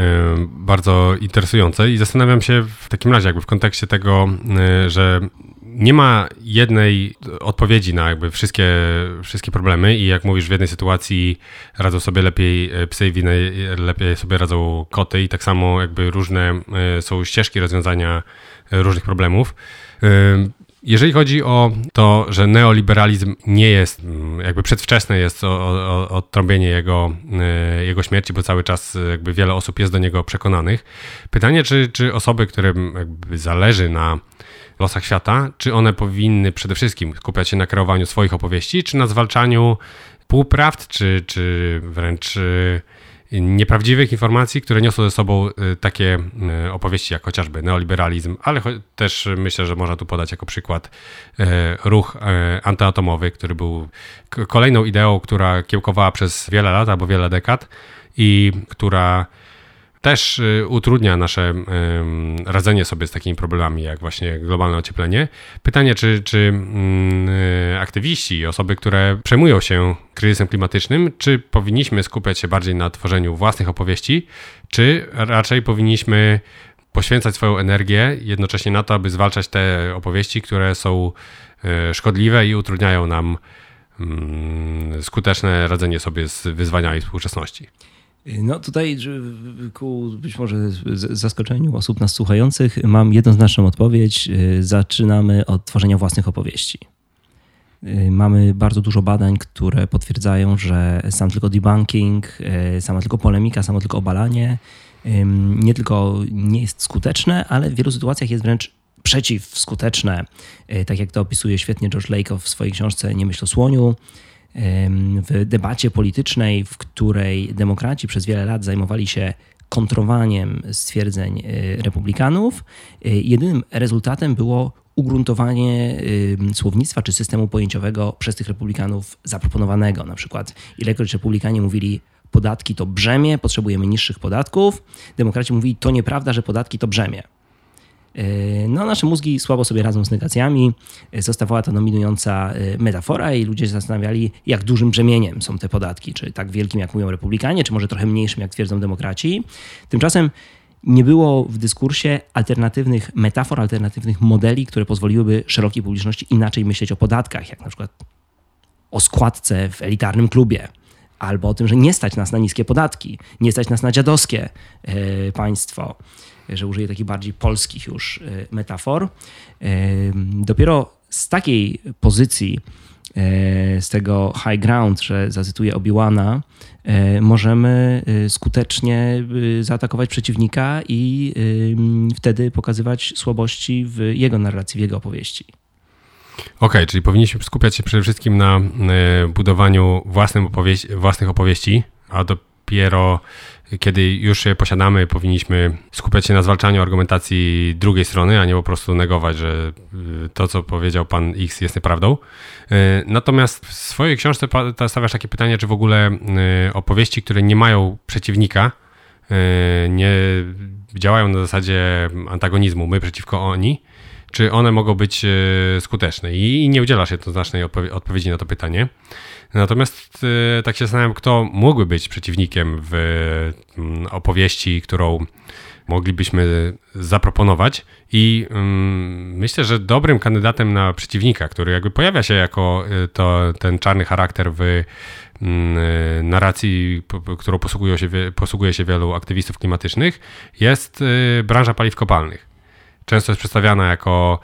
bardzo interesujące i zastanawiam się w takim razie jakby w kontekście tego, że nie ma jednej odpowiedzi na jakby wszystkie problemy i jak mówisz, w jednej sytuacji radzą sobie lepiej psy, w innej lepiej sobie radzą koty i tak samo jakby różne są ścieżki rozwiązania różnych problemów. Jeżeli chodzi o to, że neoliberalizm nie jest, jakby przedwczesne jest odtrąbienie jego śmierci, bo cały czas jakby wiele osób jest do niego przekonanych. Pytanie, czy osoby, którym jakby zależy na losach świata, czy one powinny przede wszystkim skupiać się na kreowaniu swoich opowieści, czy na zwalczaniu półprawd, czy wręcz nieprawdziwych informacji, które niosą ze sobą takie opowieści jak chociażby neoliberalizm, ale też myślę, że można tu podać jako przykład ruch antyatomowy, który był kolejną ideą, która kiełkowała przez wiele lat albo wiele dekad i która też utrudnia nasze radzenie sobie z takimi problemami jak właśnie globalne ocieplenie. Pytanie, czy aktywiści i osoby, które przejmują się kryzysem klimatycznym, czy powinniśmy skupiać się bardziej na tworzeniu własnych opowieści, czy raczej powinniśmy poświęcać swoją energię jednocześnie na to, aby zwalczać te opowieści, które są szkodliwe i utrudniają nam skuteczne radzenie sobie z wyzwaniami współczesności. No tutaj ku być może zaskoczeniu osób nas słuchających mam jednoznaczną odpowiedź. Zaczynamy od tworzenia własnych opowieści. Mamy bardzo dużo badań, które potwierdzają, że sam tylko debunking, sama tylko polemika, samo tylko obalanie nie tylko nie jest skuteczne, ale w wielu sytuacjach jest wręcz przeciwskuteczne. Tak jak to opisuje świetnie George Lakoff w swojej książce Nie myśl o słoniu. W debacie politycznej, w której demokraci przez wiele lat zajmowali się kontrowaniem stwierdzeń republikanów, jedynym rezultatem było ugruntowanie słownictwa czy systemu pojęciowego przez tych republikanów zaproponowanego. Na przykład, ilekroć republikanie mówili, podatki to brzemię, potrzebujemy niższych podatków, demokraci mówili, to nieprawda, że podatki to brzemię. No, nasze mózgi słabo sobie radzą z negacjami. Zostawała ta dominująca metafora i ludzie się zastanawiali, jak dużym brzemieniem są te podatki. Czy tak wielkim, jak mówią republikanie, czy może trochę mniejszym, jak twierdzą demokraci. Tymczasem nie było w dyskursie alternatywnych metafor, alternatywnych modeli, które pozwoliłyby szerokiej publiczności inaczej myśleć o podatkach, jak na przykład o składce w elitarnym klubie. Albo o tym, że nie stać nas na niskie podatki, nie stać nas na dziadowskie państwo, że użyję takich bardziej polskich już metafor. Dopiero z takiej pozycji, z tego high ground, że zacytuję Obi-Wana, możemy skutecznie zaatakować przeciwnika i wtedy pokazywać słabości w jego narracji, w jego opowieści. Okej, czyli powinniśmy skupiać się przede wszystkim na budowaniu własnych opowieści, a dopiero kiedy już je posiadamy, powinniśmy skupiać się na zwalczaniu argumentacji drugiej strony, a nie po prostu negować, że to, co powiedział pan X, jest nieprawdą. Natomiast w swojej książce stawiasz takie pytanie, czy w ogóle opowieści, które nie mają przeciwnika, nie działają na zasadzie antagonizmu, my przeciwko oni, czy one mogą być skuteczne i nie udzielasz jednoznacznej odpowiedzi na to pytanie. Natomiast tak się zastanawiam, kto mógłby być przeciwnikiem w opowieści, którą moglibyśmy zaproponować i myślę, że dobrym kandydatem na przeciwnika, który jakby pojawia się jako ten czarny charakter w narracji, którą posługuje się wielu aktywistów klimatycznych, jest branża paliw kopalnych. Często jest przedstawiana jako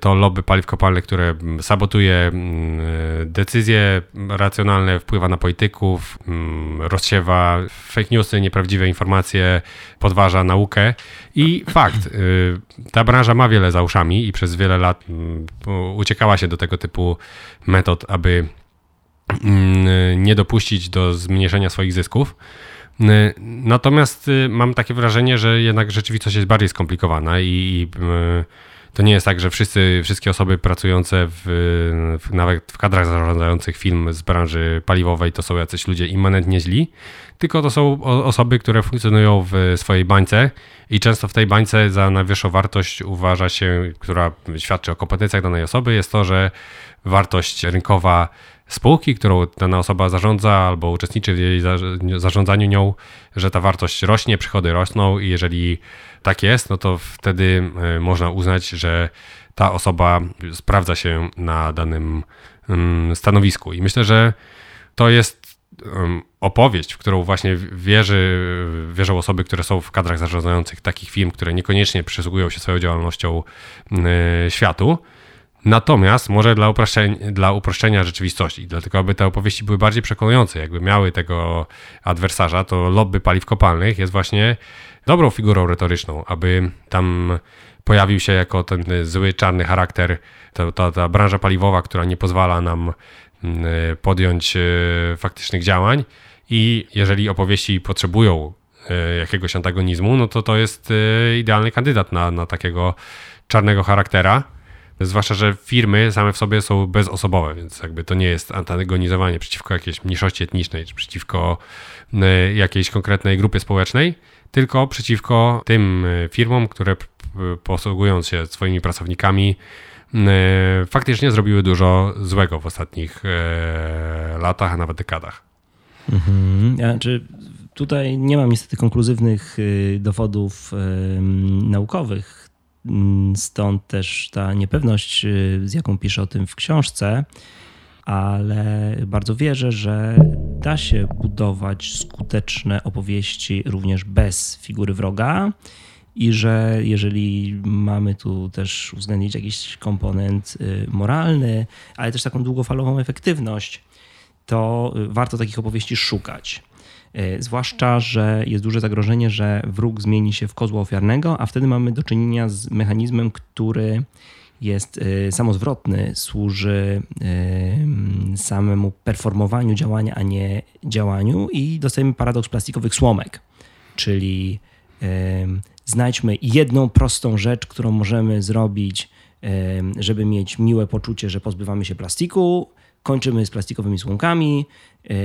to lobby paliw kopalnych, które sabotuje decyzje racjonalne, wpływa na polityków, rozsiewa fake newsy, nieprawdziwe informacje, podważa naukę. I fakt, ta branża ma wiele za uszami i przez wiele lat uciekała się do tego typu metod, aby nie dopuścić do zmniejszenia swoich zysków. Natomiast mam takie wrażenie, że jednak rzeczywistość jest bardziej skomplikowana i to nie jest tak, że wszystkie osoby pracujące nawet w kadrach zarządzających film z branży paliwowej to są jacyś ludzie immanentnie źli, tylko to są osoby, które funkcjonują w swojej bańce i często w tej bańce za najwyższą wartość uważa się, która świadczy o kompetencjach danej osoby, jest to, że wartość rynkowa spółki, którą dana osoba zarządza albo uczestniczy w jej zarządzaniu nią, że ta wartość rośnie, przychody rosną i jeżeli tak jest, no to wtedy można uznać, że ta osoba sprawdza się na danym stanowisku. I myślę, że to jest opowieść, w którą właśnie wierzą osoby, które są w kadrach zarządzających takich firm, które niekoniecznie przysługują się swoją działalnością światu. Natomiast może dla uproszczenia rzeczywistości, dlatego aby te opowieści były bardziej przekonujące, jakby miały tego adwersarza, to lobby paliw kopalnych jest właśnie dobrą figurą retoryczną, aby tam pojawił się jako ten zły, czarny charakter, ta branża paliwowa, która nie pozwala nam podjąć faktycznych działań. i jeżeli opowieści potrzebują jakiegoś antagonizmu, no to to jest idealny kandydat na takiego czarnego charaktera. Zwłaszcza, że firmy same w sobie są bezosobowe, więc jakby to nie jest antagonizowanie przeciwko jakiejś mniejszości etnicznej czy przeciwko jakiejś konkretnej grupie społecznej, tylko przeciwko tym firmom, które posługując się swoimi pracownikami faktycznie zrobiły dużo złego w ostatnich latach, a nawet dekadach. Mhm. Znaczy, tutaj nie mam niestety konkluzywnych dowodów naukowych, stąd też ta niepewność, z jaką piszę o tym w książce, ale bardzo wierzę, że da się budować skuteczne opowieści również bez figury wroga i że jeżeli mamy tu też uwzględnić jakiś komponent moralny, ale też taką długofalową efektywność, to warto takich opowieści szukać. Zwłaszcza, że jest duże zagrożenie, że wróg zmieni się w kozła ofiarnego, a wtedy mamy do czynienia z mechanizmem, który jest samozwrotny, służy samemu performowaniu działania, a nie działaniu i dostajemy paradoks plastikowych słomek, czyli znajdźmy jedną prostą rzecz, którą możemy zrobić, żeby mieć miłe poczucie, że pozbywamy się plastiku, kończymy z plastikowymi słomkami,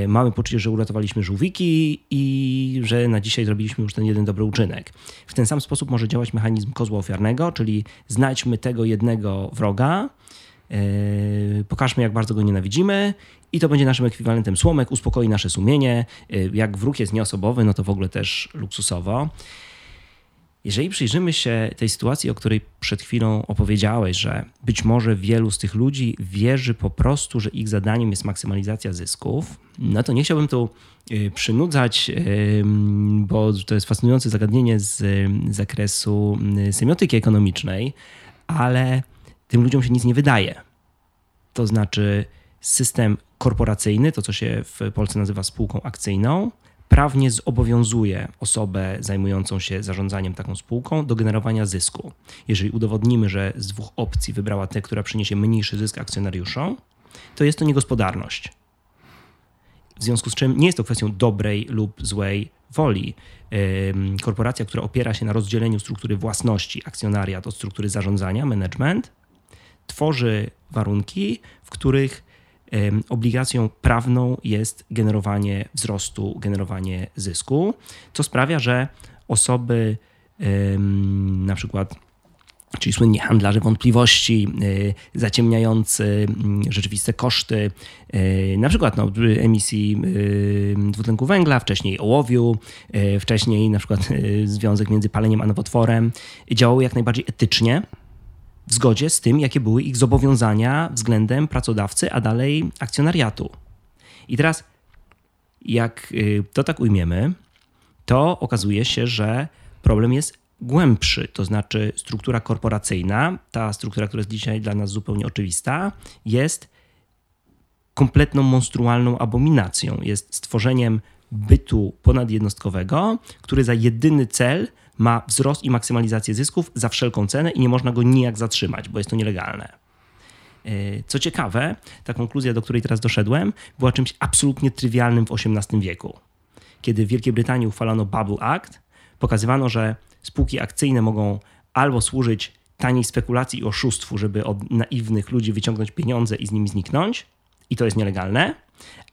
mamy poczucie, że uratowaliśmy żółwiki i że na dzisiaj zrobiliśmy już ten jeden dobry uczynek. W ten sam sposób może działać mechanizm kozła ofiarnego, czyli znajdźmy tego jednego wroga, pokażmy, jak bardzo go nienawidzimy i to będzie naszym ekwiwalentem słomek, uspokoi nasze sumienie. Jak wróg jest nieosobowy, no to w ogóle też luksusowo. Jeżeli przyjrzymy się tej sytuacji, o której przed chwilą opowiedziałeś, że być może wielu z tych ludzi wierzy po prostu, że ich zadaniem jest maksymalizacja zysków, no to nie chciałbym tu przynudzać, bo to jest fascynujące zagadnienie z zakresu semiotyki ekonomicznej, ale tym ludziom się nic nie wydaje. To znaczy system korporacyjny, to co się w Polsce nazywa spółką akcyjną, prawnie zobowiązuje osobę zajmującą się zarządzaniem taką spółką do generowania zysku. Jeżeli udowodnimy, że z dwóch opcji wybrała tę, która przyniesie mniejszy zysk akcjonariuszom, to jest to niegospodarność. W związku z czym nie jest to kwestią dobrej lub złej woli. Korporacja, która opiera się na rozdzieleniu struktury własności, akcjonariat od struktury zarządzania, management, tworzy warunki, w których obligacją prawną jest generowanie wzrostu, generowanie zysku, co sprawia, że osoby na przykład, czyli słynni handlarze wątpliwości, zaciemniający rzeczywiste koszty, na przykład no, emisji dwutlenku węgla, wcześniej ołowiu, wcześniej na przykład związek między paleniem a nowotworem, działały jak najbardziej etycznie, w zgodzie z tym, jakie były ich zobowiązania względem pracodawcy, a dalej akcjonariatu. I teraz, jak to tak ujmiemy, to okazuje się, że problem jest głębszy. To znaczy struktura korporacyjna, ta struktura, która jest dzisiaj dla nas zupełnie oczywista, jest kompletną, monstrualną abominacją. Jest stworzeniem bytu ponadjednostkowego, który za jedyny cel ma wzrost i maksymalizację zysków za wszelką cenę i nie można go nijak zatrzymać, bo jest to nielegalne. Co ciekawe, ta konkluzja, do której teraz doszedłem, była czymś absolutnie trywialnym w XVIII wieku. Kiedy w Wielkiej Brytanii uchwalano Bubble Act, pokazywano, że spółki akcyjne mogą albo służyć taniej spekulacji i oszustwu, żeby od naiwnych ludzi wyciągnąć pieniądze i z nimi zniknąć, i to jest nielegalne,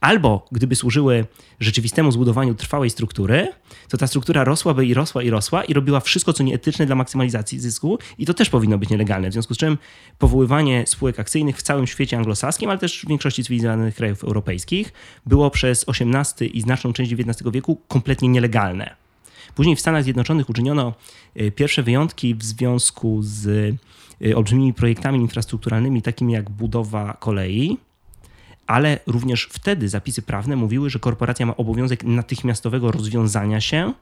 albo gdyby służyły rzeczywistemu zbudowaniu trwałej struktury, to ta struktura rosłaby i rosła i robiła wszystko, co nieetyczne dla maksymalizacji zysku i to też powinno być nielegalne. W związku z czym powoływanie spółek akcyjnych w całym świecie anglosaskim, ale też w większości cywilizowanych krajów europejskich było przez XVIII i znaczną część XIX wieku kompletnie nielegalne. Później w Stanach Zjednoczonych uczyniono pierwsze wyjątki w związku z olbrzymimi projektami infrastrukturalnymi, takimi jak budowa kolei, ale również wtedy zapisy prawne mówiły, że korporacja ma obowiązek natychmiastowego rozwiązania się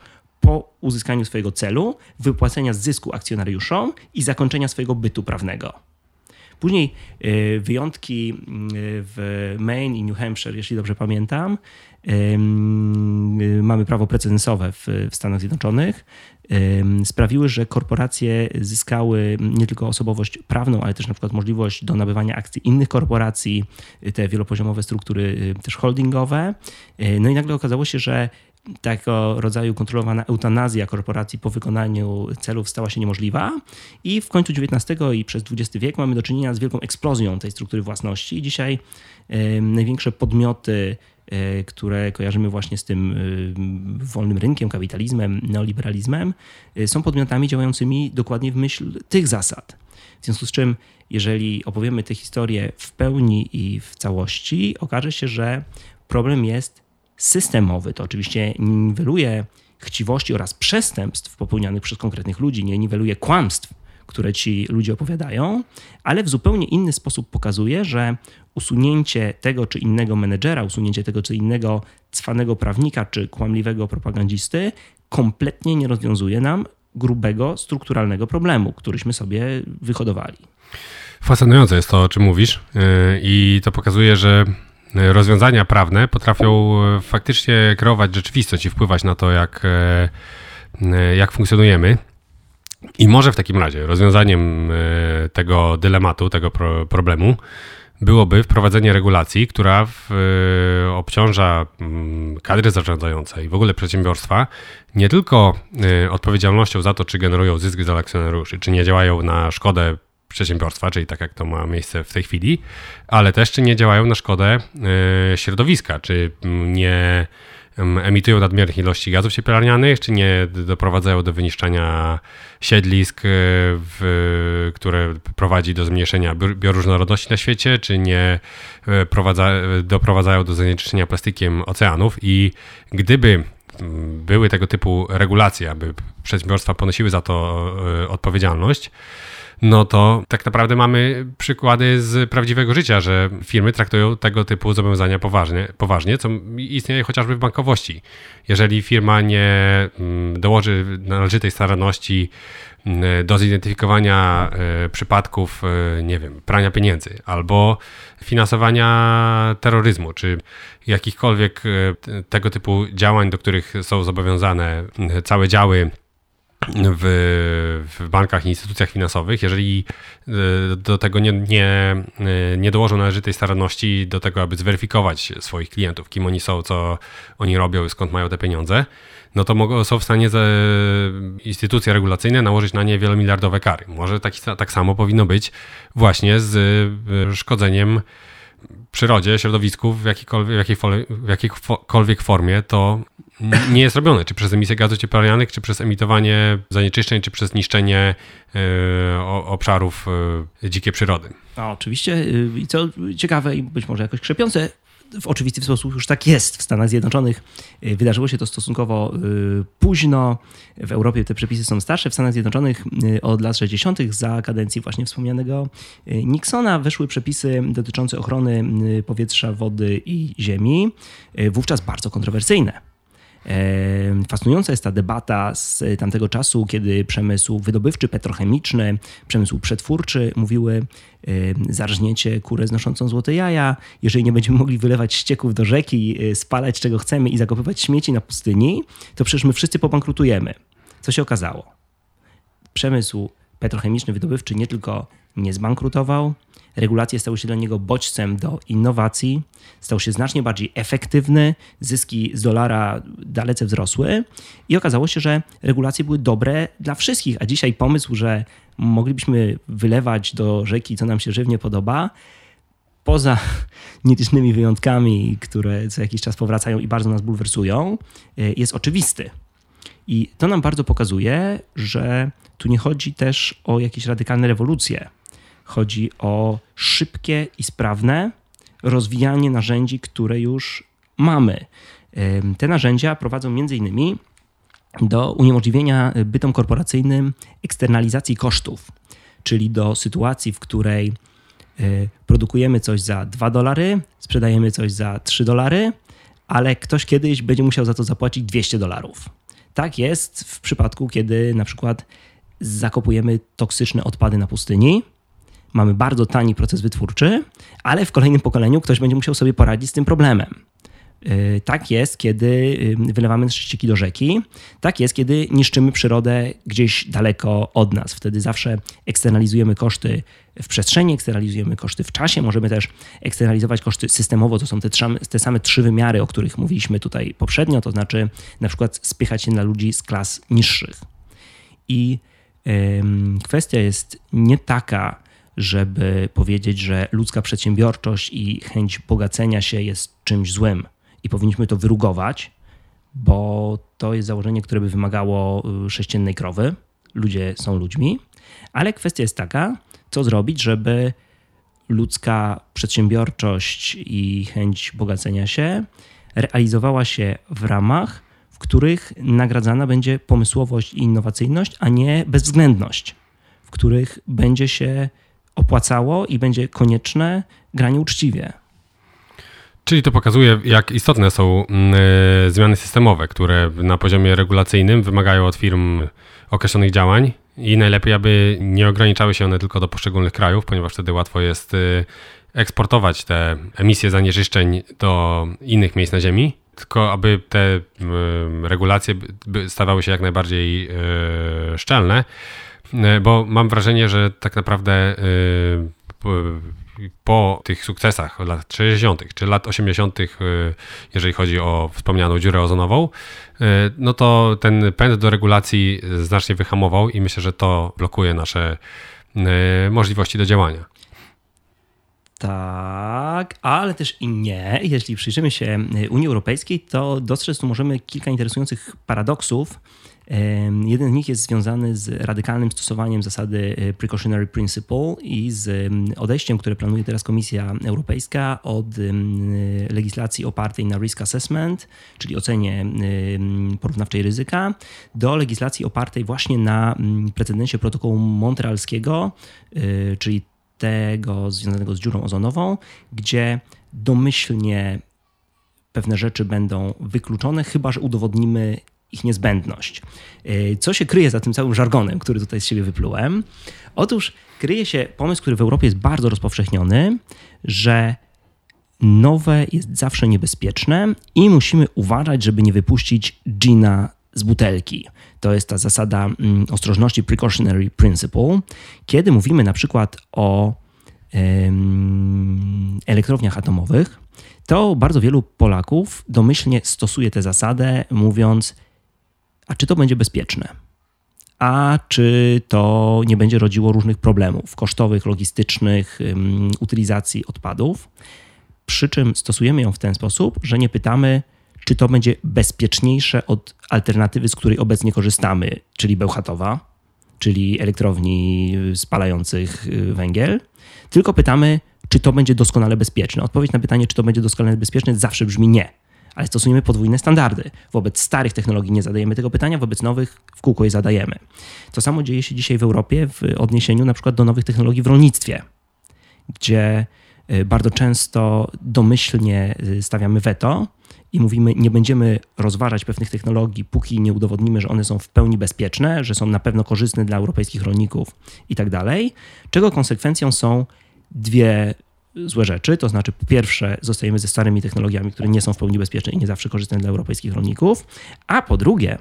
po uzyskaniu swojego celu, wypłacenia zysku akcjonariuszom i zakończenia swojego bytu prawnego. Później wyjątki w Maine i New Hampshire, jeśli dobrze pamiętam. Mamy prawo precedensowe w Stanach Zjednoczonych. Sprawiły, że korporacje zyskały nie tylko osobowość prawną, ale też na przykład możliwość do nabywania akcji innych korporacji, te wielopoziomowe struktury też holdingowe. No i nagle okazało się, że tego rodzaju kontrolowana eutanazja korporacji po wykonaniu celów stała się niemożliwa i w końcu XIX i przez XX wiek mamy do czynienia z wielką eksplozją tej struktury własności. Dzisiaj największe podmioty, które kojarzymy właśnie z tym wolnym rynkiem, kapitalizmem, neoliberalizmem, są podmiotami działającymi dokładnie w myśl tych zasad. W związku z czym, jeżeli opowiemy tę historię w pełni i w całości, okaże się, że problem jest systemowy. To oczywiście niweluje chciwości oraz przestępstw popełnianych przez konkretnych ludzi, nie niweluje kłamstw, które ci ludzie opowiadają, ale w zupełnie inny sposób pokazuje, że usunięcie tego czy innego menedżera, usunięcie tego czy innego cwanego prawnika czy kłamliwego propagandzisty kompletnie nie rozwiązuje nam grubego, strukturalnego problemu, któryśmy sobie wyhodowali. Fascynujące jest to, o czym mówisz, i to pokazuje, że rozwiązania prawne potrafią faktycznie kreować rzeczywistość i wpływać na to, jak funkcjonujemy. I może w takim razie rozwiązaniem tego dylematu, tego problemu byłoby wprowadzenie regulacji, która obciąża kadry zarządzające i w ogóle przedsiębiorstwa nie tylko odpowiedzialnością za to, czy generują zysk dla akcjonariuszy, czy nie działają na szkodę przedsiębiorstwa, czyli tak jak to ma miejsce w tej chwili, ale też czy nie działają na szkodę środowiska, czy nie emitują nadmiernych ilości gazów cieplarnianych, czy nie doprowadzają do wyniszczenia siedlisk, które prowadzi do zmniejszenia bioróżnorodności na świecie, czy nie doprowadzają do zanieczyszczenia plastikiem oceanów. I gdyby były tego typu regulacje, aby przedsiębiorstwa ponosiły za to odpowiedzialność, no to tak naprawdę mamy przykłady z prawdziwego życia, że firmy traktują tego typu zobowiązania poważnie, co istnieje chociażby w bankowości. Jeżeli firma nie dołoży należytej staranności do zidentyfikowania przypadków, nie wiem, prania pieniędzy albo finansowania terroryzmu, czy jakichkolwiek tego typu działań, do których są zobowiązane całe działy w bankach i instytucjach finansowych, jeżeli do tego nie dołożą należytej staranności do tego, aby zweryfikować swoich klientów, kim oni są, co oni robią, skąd mają te pieniądze, no to są w stanie instytucje regulacyjne nałożyć na nie wielomiliardowe kary. Może tak samo powinno być właśnie z szkodzeniem przyrodzie, środowisku w jakiejkolwiek formie to nie jest robione. Czy przez emisję gazów cieplarnianych, czy przez emitowanie zanieczyszczeń, czy przez niszczenie obszarów dzikiej przyrody. A oczywiście, i co ciekawe i być może jakoś krzepiące, w oczywisty sposób już tak jest w Stanach Zjednoczonych. Wydarzyło się to stosunkowo późno. W Europie te przepisy są starsze. W Stanach Zjednoczonych od lat 60. za kadencji właśnie wspomnianego Nixona weszły przepisy dotyczące ochrony powietrza, wody i ziemi. Wówczas bardzo kontrowersyjne. Fascynująca jest ta debata z tamtego czasu, kiedy przemysł wydobywczy, petrochemiczny, przemysł przetwórczy mówiły: zarżniecie kurę znoszącą złote jaja, jeżeli nie będziemy mogli wylewać ścieków do rzeki, spalać czego chcemy i zakopywać śmieci na pustyni, to przecież my wszyscy pobankrutujemy. Co się okazało? Przemysł petrochemiczny, wydobywczy nie tylko nie zbankrutował, regulacje stały się dla niego bodźcem do innowacji, stał się znacznie bardziej efektywny, zyski z dolara dalece wzrosły i okazało się, że regulacje były dobre dla wszystkich, a dzisiaj pomysł, że moglibyśmy wylewać do rzeki, co nam się żywnie podoba, poza nielicznymi wyjątkami, które co jakiś czas powracają i bardzo nas bulwersują, jest oczywisty. I to nam bardzo pokazuje, że tu nie chodzi też o jakieś radykalne rewolucje. Chodzi o szybkie i sprawne rozwijanie narzędzi, które już mamy. Te narzędzia prowadzą m.in. do uniemożliwienia bytom korporacyjnym eksternalizacji kosztów, czyli do sytuacji, w której produkujemy coś za $2, sprzedajemy coś za $3, ale ktoś kiedyś będzie musiał za to zapłacić $200. Tak jest w przypadku, kiedy na przykład zakopujemy toksyczne odpady na pustyni. mamy bardzo tani proces wytwórczy, ale w kolejnym pokoleniu ktoś będzie musiał sobie poradzić z tym problemem. Tak jest, kiedy wylewamy szczyciki do rzeki. Tak jest, kiedy niszczymy przyrodę gdzieś daleko od nas. Wtedy zawsze eksternalizujemy koszty w przestrzeni, eksternalizujemy koszty w czasie. Możemy też eksternalizować koszty systemowo. To są te same trzy wymiary, o których mówiliśmy tutaj poprzednio. To znaczy na przykład spychać się na ludzi z klas niższych. I kwestia jest nie taka, żeby powiedzieć, że ludzka przedsiębiorczość i chęć bogacenia się jest czymś złym. I powinniśmy to wyrugować, bo to jest założenie, które by wymagało sześciennej krowy. Ludzie są ludźmi. Ale kwestia jest taka, co zrobić, żeby ludzka przedsiębiorczość i chęć bogacenia się realizowała się w ramach, w których nagradzana będzie pomysłowość i innowacyjność, a nie bezwzględność, w których będzie się opłacało i będzie konieczne granie uczciwie. Czyli to pokazuje, jak istotne są zmiany systemowe, które na poziomie regulacyjnym wymagają od firm określonych działań i najlepiej, aby nie ograniczały się one tylko do poszczególnych krajów, ponieważ wtedy łatwo jest eksportować te emisje zanieczyszczeń do innych miejsc na ziemi, tylko aby te regulacje stawały się jak najbardziej szczelne, bo mam wrażenie, że tak naprawdę po tych sukcesach lat 60. czy lat 80., jeżeli chodzi o wspomnianą dziurę ozonową, no to ten pęd do regulacji znacznie wyhamował i myślę, że to blokuje nasze możliwości do działania. Tak, ale też i nie. Jeśli przyjrzymy się Unii Europejskiej, to dostrzec tu możemy kilka interesujących paradoksów. Jeden z nich jest związany z radykalnym stosowaniem zasady precautionary principle i z odejściem, które planuje teraz Komisja Europejska od legislacji opartej na risk assessment, czyli ocenie porównawczej ryzyka, do legislacji opartej właśnie na precedensie protokołu montrealskiego, czyli tego związanego z dziurą ozonową, gdzie domyślnie pewne rzeczy będą wykluczone, chyba że udowodnimy ich niezbędność. Co się kryje za tym całym żargonem, który tutaj z siebie wyplułem? Otóż kryje się pomysł, który w Europie jest bardzo rozpowszechniony, że nowe jest zawsze niebezpieczne i musimy uważać, żeby nie wypuścić dżina z butelki. To jest ta zasada ostrożności, precautionary principle. Kiedy mówimy na przykład o elektrowniach atomowych, to bardzo wielu Polaków domyślnie stosuje tę zasadę, mówiąc: a czy to będzie bezpieczne? A czy to nie będzie rodziło różnych problemów kosztowych, logistycznych, utylizacji odpadów? Przy czym stosujemy ją w ten sposób, że nie pytamy, czy to będzie bezpieczniejsze od alternatywy, z której obecnie korzystamy, czyli Bełchatowa, czyli elektrowni spalających węgiel, tylko pytamy, czy to będzie doskonale bezpieczne. Odpowiedź na pytanie, czy to będzie doskonale bezpieczne, zawsze brzmi nie. Ale stosujemy podwójne standardy. Wobec starych technologii nie zadajemy tego pytania, wobec nowych w kółko je zadajemy. To samo dzieje się dzisiaj w Europie w odniesieniu na przykład do nowych technologii w rolnictwie, gdzie bardzo często domyślnie stawiamy weto i mówimy, nie będziemy rozważać pewnych technologii, póki nie udowodnimy, że one są w pełni bezpieczne, że są na pewno korzystne dla europejskich rolników i tak dalej, czego konsekwencją są dwie złe rzeczy, to znaczy po pierwsze zostajemy ze starymi technologiami, które nie są w pełni bezpieczne i nie zawsze korzystne dla europejskich rolników, a po drugie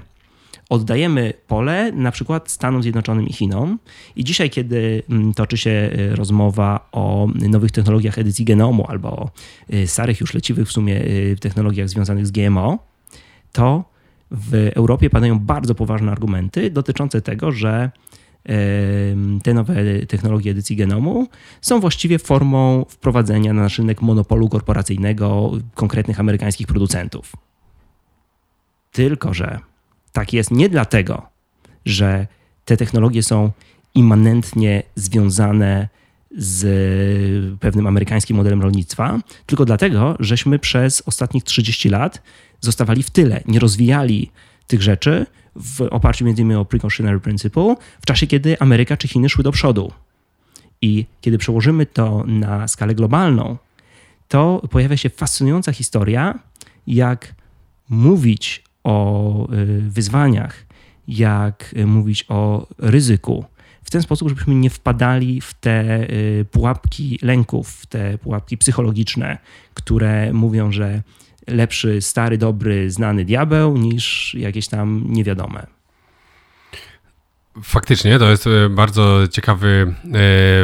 oddajemy pole na przykład Stanom Zjednoczonym i Chinom. I dzisiaj, kiedy toczy się rozmowa o nowych technologiach edycji genomu albo o starych, już leciwych w sumie technologiach związanych z GMO, to w Europie padają bardzo poważne argumenty dotyczące tego, że te nowe technologie edycji genomu są właściwie formą wprowadzenia na nasz rynek monopolu korporacyjnego konkretnych amerykańskich producentów. Tylko że tak jest nie dlatego, że te technologie są immanentnie związane z pewnym amerykańskim modelem rolnictwa, tylko dlatego, żeśmy przez ostatnich 30 lat zostawali w tyle, nie rozwijali tych rzeczy w oparciu między innymi o precautionary principle, w czasie kiedy Ameryka czy Chiny szły do przodu. I kiedy przełożymy to na skalę globalną, to pojawia się fascynująca historia, jak mówić o wyzwaniach, jak mówić o ryzyku, w ten sposób, żebyśmy nie wpadali w te pułapki lęków, w te pułapki psychologiczne, które mówią, że lepszy stary, dobry, znany diabeł niż jakieś tam niewiadome. Faktycznie, to jest bardzo ciekawy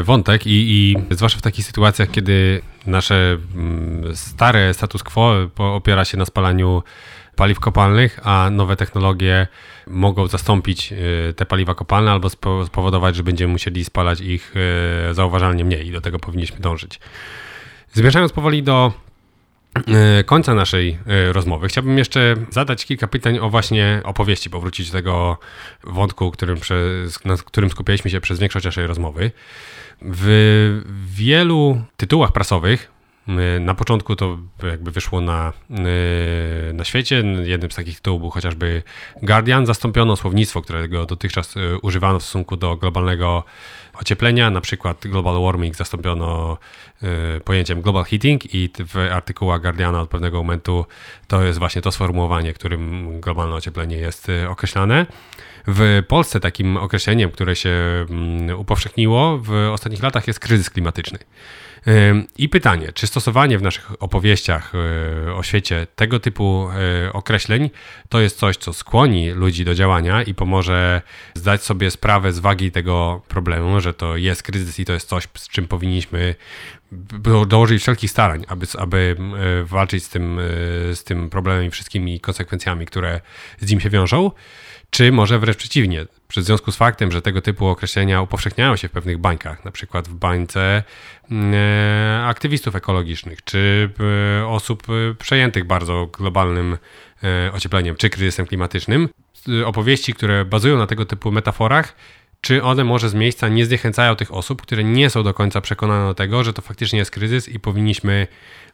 wątek i zwłaszcza w takich sytuacjach, kiedy nasze stare status quo opiera się na spalaniu paliw kopalnych, a nowe technologie mogą zastąpić te paliwa kopalne albo spowodować, że będziemy musieli spalać ich zauważalnie mniej i do tego powinniśmy dążyć. Zmierzając powoli do końca naszej rozmowy, chciałbym jeszcze zadać kilka pytań o właśnie opowieści, powrócić do tego wątku, nad którym skupialiśmy się przez większość naszej rozmowy. W wielu tytułach prasowych, na początku to jakby wyszło na świecie, jednym z takich tytułów był chociażby Guardian, zastąpiono słownictwo, którego dotychczas używano w stosunku do globalnego ocieplenia, na przykład global warming zastąpiono pojęciem global heating i w artykułach Guardiana od pewnego momentu to jest właśnie to sformułowanie, którym globalne ocieplenie jest określane. W Polsce takim określeniem, które się upowszechniło w ostatnich latach jest kryzys klimatyczny. I pytanie, czy stosowanie w naszych opowieściach o świecie tego typu określeń to jest coś, co skłoni ludzi do działania i pomoże zdać sobie sprawę z wagi tego problemu, że to jest kryzys i to jest coś, z czym powinniśmy dołożyć wszelkich starań, aby walczyć z tym problemem i wszystkimi konsekwencjami, które z nim się wiążą? Czy może wręcz przeciwnie, w związku z faktem, że tego typu określenia upowszechniają się w pewnych bańkach, na przykład w bańce aktywistów ekologicznych, czy osób przejętych bardzo globalnym ociepleniem, czy kryzysem klimatycznym, opowieści, które bazują na tego typu metaforach, czy one może z miejsca nie zniechęcają tych osób, które nie są do końca przekonane do tego, że to faktycznie jest kryzys i powinniśmy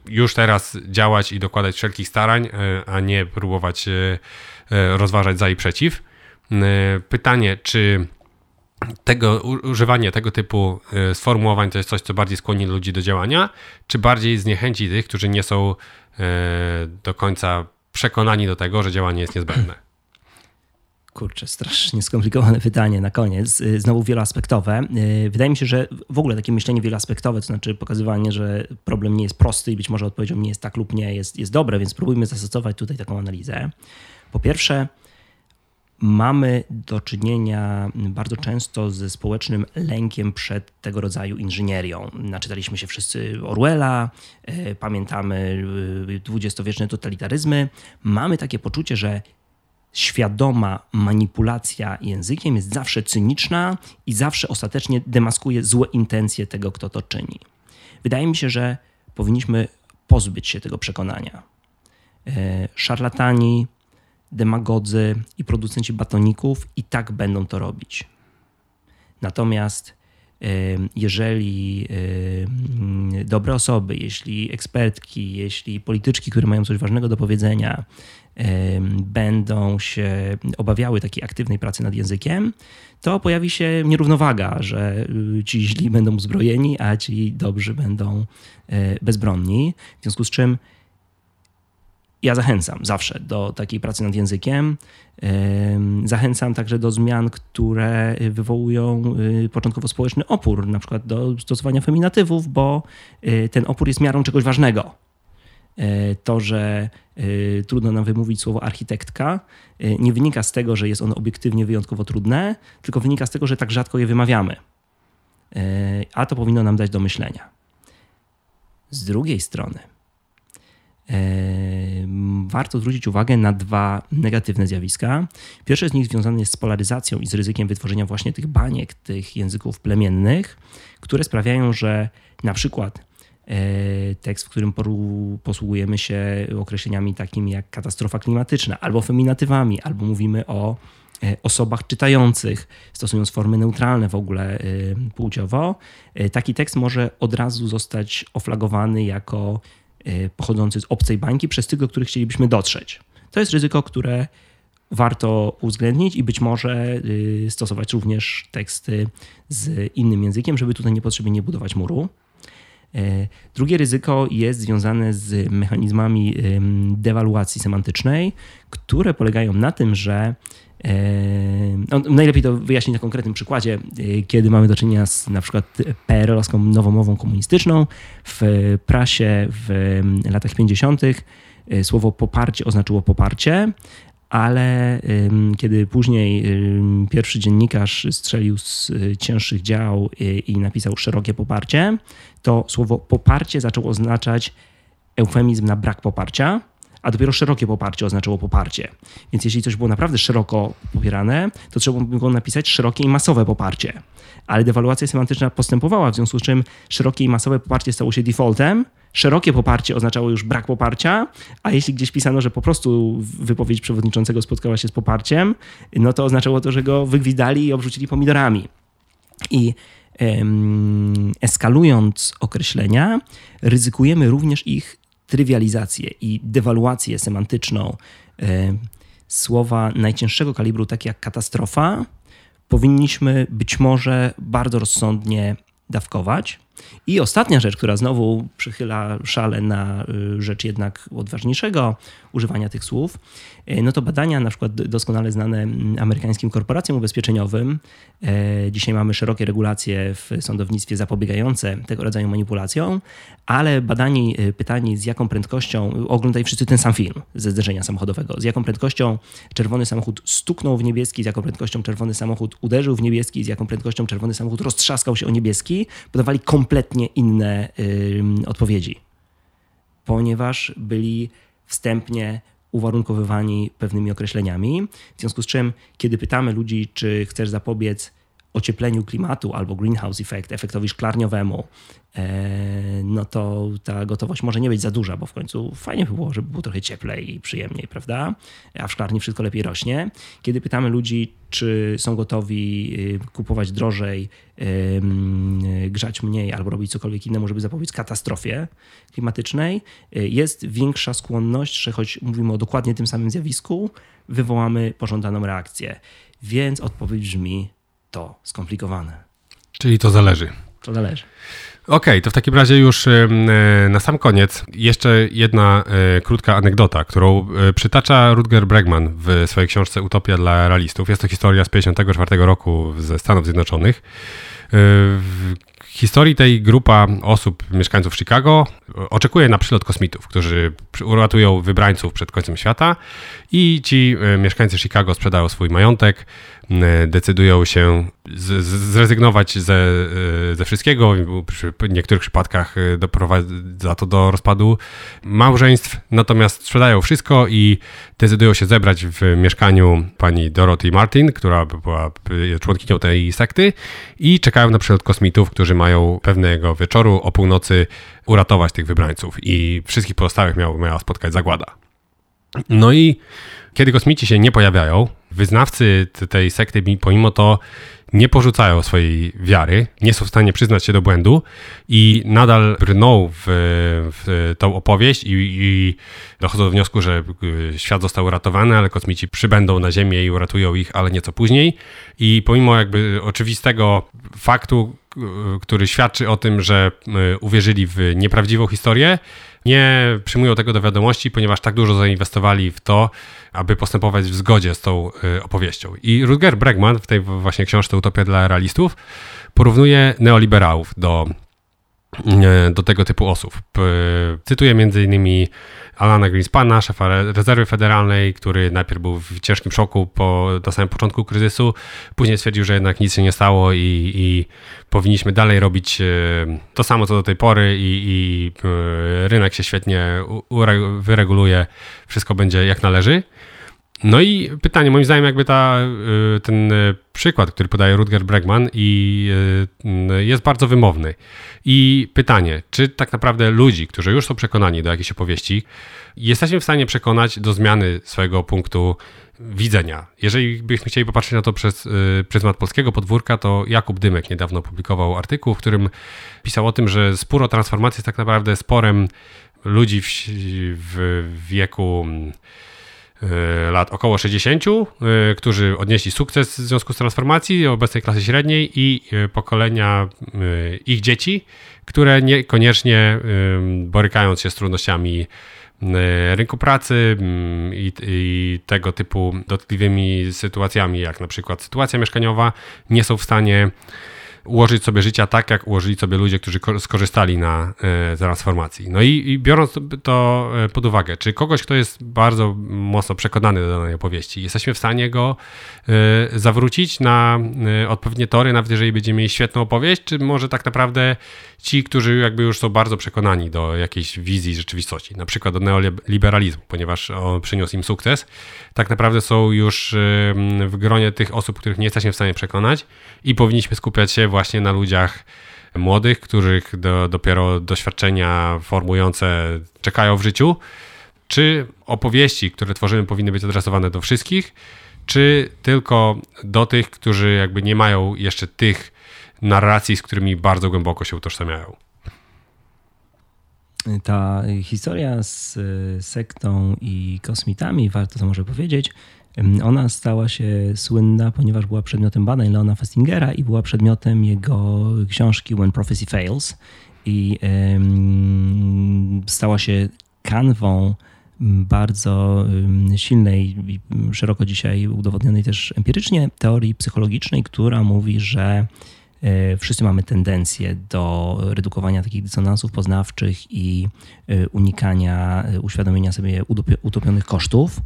już teraz działać i dokładać wszelkich starań, a nie próbować rozważać za i przeciw. Pytanie, czy używanie tego typu sformułowań to jest coś, co bardziej skłoni ludzi do działania, czy bardziej zniechęci tych, którzy nie są do końca przekonani do tego, że działanie jest niezbędne? Kurczę, strasznie skomplikowane pytanie na koniec, znowu wieloaspektowe. Wydaje mi się, że w ogóle takie myślenie wieloaspektowe, to znaczy pokazywanie, że problem nie jest prosty i być może odpowiedzią nie jest tak lub nie jest dobre, więc spróbujmy zastosować tutaj taką analizę. Po pierwsze, mamy do czynienia bardzo często ze społecznym lękiem przed tego rodzaju inżynierią. Naczytaliśmy się wszyscy Orwella, pamiętamy dwudziestowieczne totalitaryzmy. Mamy takie poczucie, że świadoma manipulacja językiem jest zawsze cyniczna i zawsze ostatecznie demaskuje złe intencje tego, kto to czyni. Wydaje mi się, że powinniśmy pozbyć się tego przekonania. Szarlatani, demagodzy i producenci batoników i tak będą to robić. Natomiast jeżeli dobre osoby, jeśli ekspertki, jeśli polityczki, które mają coś ważnego do powiedzenia, będą się obawiały takiej aktywnej pracy nad językiem, to pojawi się nierównowaga, że ci źli będą uzbrojeni, a ci dobrzy będą bezbronni. W związku z czym ja zachęcam zawsze do takiej pracy nad językiem. Zachęcam także do zmian, które wywołują początkowo społeczny opór, na przykład do stosowania feminatywów, bo ten opór jest miarą czegoś ważnego. To, że trudno nam wymówić słowo architektka, nie wynika z tego, że jest ono obiektywnie wyjątkowo trudne, tylko wynika z tego, że tak rzadko je wymawiamy. A to powinno nam dać do myślenia. Z drugiej strony warto zwrócić uwagę na dwa negatywne zjawiska. Pierwsze z nich związane jest z polaryzacją i z ryzykiem wytworzenia właśnie tych baniek, tych języków plemiennych, które sprawiają, że na przykład tekst, w którym posługujemy się określeniami takimi jak katastrofa klimatyczna, albo feminatywami, albo mówimy o osobach czytających, stosując formy neutralne w ogóle płciowo, taki tekst może od razu zostać oflagowany jako pochodzący z obcej bańki przez tych, do których chcielibyśmy dotrzeć. To jest ryzyko, które warto uwzględnić i być może stosować również teksty z innym językiem, żeby tutaj niepotrzebnie nie budować muru. Drugie ryzyko jest związane z mechanizmami dewaluacji semantycznej, które polegają na tym, że Najlepiej to wyjaśnić na konkretnym przykładzie, kiedy mamy do czynienia z na przykład PRL-owską nowomową komunistyczną. W prasie w latach 50. słowo poparcie oznaczyło poparcie, ale kiedy później pierwszy dziennikarz strzelił z cięższych dział i napisał szerokie poparcie, to słowo poparcie zaczął oznaczać eufemizm na brak poparcia, a dopiero szerokie poparcie oznaczało poparcie. Więc jeśli coś było naprawdę szeroko popierane, to trzeba było napisać szerokie i masowe poparcie. Ale dewaluacja semantyczna postępowała, w związku z czym szerokie i masowe poparcie stało się defaultem, szerokie poparcie oznaczało już brak poparcia, a jeśli gdzieś pisano, że po prostu wypowiedź przewodniczącego spotkała się z poparciem, no to oznaczało to, że go wygwizdali i obrzucili pomidorami. I eskalując określenia, ryzykujemy również ich trywializację i dewaluację semantyczną. Słowa najcięższego kalibru, takie jak katastrofa, powinniśmy być może bardzo rozsądnie dawkować. I ostatnia rzecz, która znowu przychyla szale na rzecz jednak odważniejszego używania tych słów, no to badania na przykład doskonale znane amerykańskim korporacjom ubezpieczeniowym. Dzisiaj mamy szerokie regulacje w sądownictwie zapobiegające tego rodzaju manipulacjom, ale badani pytani, z jaką prędkością, oglądali wszyscy ten sam film ze zderzenia samochodowego, z jaką prędkością czerwony samochód stuknął w niebieski, z jaką prędkością czerwony samochód uderzył w niebieski, z jaką prędkością czerwony samochód roztrzaskał się o niebieski, podawali kompletnie inne odpowiedzi, ponieważ byli wstępnie uwarunkowywani pewnymi określeniami. W związku z czym, kiedy pytamy ludzi, czy chcesz zapobiec ociepleniu klimatu albo greenhouse effect, efektowi szklarniowemu, no to ta gotowość może nie być za duża, bo w końcu fajnie by było, żeby było trochę cieplej i przyjemniej, prawda? A w szklarni wszystko lepiej rośnie. Kiedy pytamy ludzi, czy są gotowi kupować drożej, grzać mniej albo robić cokolwiek innemu, żeby zapobiec katastrofie klimatycznej, jest większa skłonność, że choć mówimy o dokładnie tym samym zjawisku, wywołamy pożądaną reakcję. Więc odpowiedź brzmi: to skomplikowane. Czyli to zależy. To zależy. Okej, to w takim razie już na sam koniec jeszcze jedna krótka anegdota, którą przytacza Rutger Bregman w swojej książce Utopia dla realistów. Jest to historia z 1954 roku ze Stanów Zjednoczonych. W historii tej grupa osób, mieszkańców Chicago, oczekuje na przylot kosmitów, którzy uratują wybrańców przed końcem świata, i ci mieszkańcy Chicago sprzedają swój majątek, decydują się zrezygnować ze wszystkiego. W niektórych przypadkach doprowadza to do rozpadu małżeństw, natomiast sprzedają wszystko i decydują się zebrać w mieszkaniu pani Dorothy Martin, która była członkinią tej sekty, i czekają na przylot kosmitów, którzy mają pewnego wieczoru o północy uratować tych wybrańców, i wszystkich pozostałych miała spotkać zagłada. No i kiedy kosmici się nie pojawiają, wyznawcy tej sekty pomimo to nie porzucają swojej wiary, nie są w stanie przyznać się do błędu i nadal brną w tą opowieść i dochodzą do wniosku, że świat został uratowany, ale kosmici przybędą na Ziemię i uratują ich, ale nieco później. I pomimo jakby oczywistego faktu, który świadczy o tym, że uwierzyli w nieprawdziwą historię, nie przyjmują tego do wiadomości, ponieważ tak dużo zainwestowali w to, aby postępować w zgodzie z tą opowieścią. I Rutger Bregman w tej właśnie książce Utopia dla realistów porównuje neoliberałów do tego typu osób. Cytuję m.in. Alana Greenspana, szefa rezerwy federalnej, który najpierw był w ciężkim szoku na samym początku kryzysu, później stwierdził, że jednak nic się nie stało i powinniśmy dalej robić to samo co do tej pory i rynek się świetnie wyreguluje, wszystko będzie jak należy. No i pytanie, moim zdaniem jakby ten przykład, który podaje Rutger Bregman i jest bardzo wymowny. I pytanie, czy tak naprawdę ludzi, którzy już są przekonani do jakiejś opowieści, jesteśmy w stanie przekonać do zmiany swojego punktu widzenia. Jeżeli byśmy chcieli popatrzeć na to przez pryzmat polskiego podwórka, to Jakub Dymek niedawno opublikował artykuł, w którym pisał o tym, że spór o transformacji jest tak naprawdę sporem ludzi w wieku lat około 60, którzy odnieśli sukces w związku z transformacji obecnej klasy średniej, i pokolenia ich dzieci, które niekoniecznie borykając się z trudnościami rynku pracy i tego typu dotkliwymi sytuacjami, jak na przykład sytuacja mieszkaniowa, nie są w stanie ułożyć sobie życia tak, jak ułożyli sobie ludzie, którzy skorzystali na transformacji. No i biorąc to pod uwagę, czy kogoś, kto jest bardzo mocno przekonany do danej opowieści, jesteśmy w stanie go zawrócić na odpowiednie tory, nawet jeżeli będziemy mieli świetną opowieść, czy może tak naprawdę ci, którzy jakby już są bardzo przekonani do jakiejś wizji rzeczywistości, na przykład do neoliberalizmu, ponieważ on przyniósł im sukces, tak naprawdę są już w gronie tych osób, których nie jesteśmy w stanie przekonać i powinniśmy skupiać się właśnie na ludziach młodych, których dopiero doświadczenia formujące czekają w życiu. Czy opowieści, które tworzymy, powinny być adresowane do wszystkich, czy tylko do tych, którzy jakby nie mają jeszcze tych narracji, z którymi bardzo głęboko się utożsamiają? Ta historia z sektą i kosmitami, warto to może powiedzieć, ona stała się słynna, ponieważ była przedmiotem badań Leona Festingera i była przedmiotem jego książki When Prophecy Fails i stała się kanwą bardzo silnej i szeroko dzisiaj udowodnionej też empirycznie teorii psychologicznej, która mówi, że wszyscy mamy tendencję do redukowania takich dysonansów poznawczych i unikania uświadomienia sobie utopionych kosztów.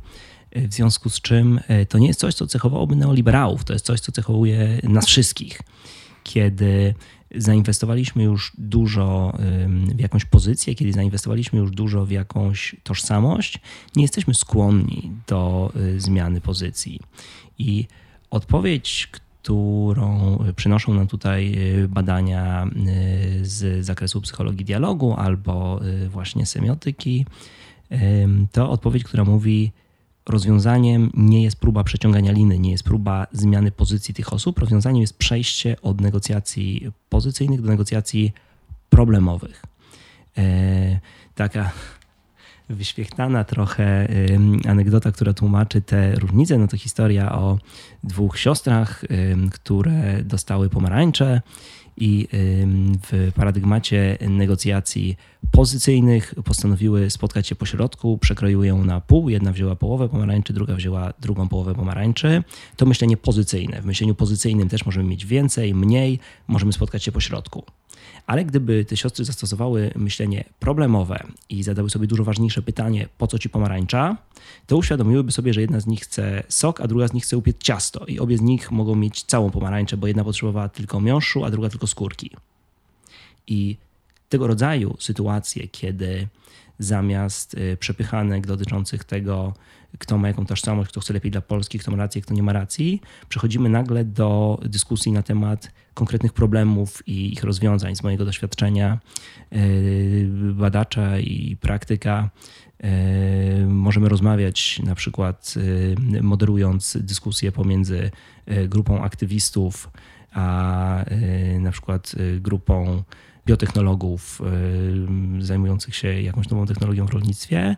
W związku z czym to nie jest coś, co cechowałoby neoliberałów, to jest coś, co cechuje nas wszystkich. Kiedy zainwestowaliśmy już dużo w jakąś pozycję, kiedy zainwestowaliśmy już dużo w jakąś tożsamość, nie jesteśmy skłonni do zmiany pozycji. I odpowiedź, którą przynoszą nam tutaj badania z zakresu psychologii dialogu albo właśnie semiotyki, to odpowiedź, która mówi: rozwiązaniem nie jest próba przeciągania liny, nie jest próba zmiany pozycji tych osób. Rozwiązaniem jest przejście od negocjacji pozycyjnych do negocjacji problemowych. Taka wyświechtana trochę anegdota, która tłumaczy te różnice, no to historia o dwóch siostrach, które dostały pomarańcze i w paradygmacie negocjacji pozycyjnych postanowiły spotkać się po środku, przekroiły ją na pół, jedna wzięła połowę pomarańczy, druga wzięła drugą połowę pomarańczy. To myślenie pozycyjne. W myśleniu pozycyjnym też możemy mieć więcej, mniej, możemy spotkać się po środku. Ale gdyby te siostry zastosowały myślenie problemowe i zadały sobie dużo ważniejsze pytanie, po co ci pomarańcza, to uświadomiłyby sobie, że jedna z nich chce sok, a druga z nich chce upiec ciasto i obie z nich mogą mieć całą pomarańczę, bo jedna potrzebowała tylko miąższu, a druga tylko skórki. I tego rodzaju sytuacje, kiedy zamiast przepychanek dotyczących tego, kto ma jaką tożsamość, kto chce lepiej dla Polski, kto ma rację, kto nie ma racji, przechodzimy nagle do dyskusji na temat konkretnych problemów i ich rozwiązań. Z mojego doświadczenia badacza i praktyka możemy rozmawiać, na przykład moderując dyskusję pomiędzy grupą aktywistów a na przykład grupą biotechnologów zajmujących się jakąś nową technologią w rolnictwie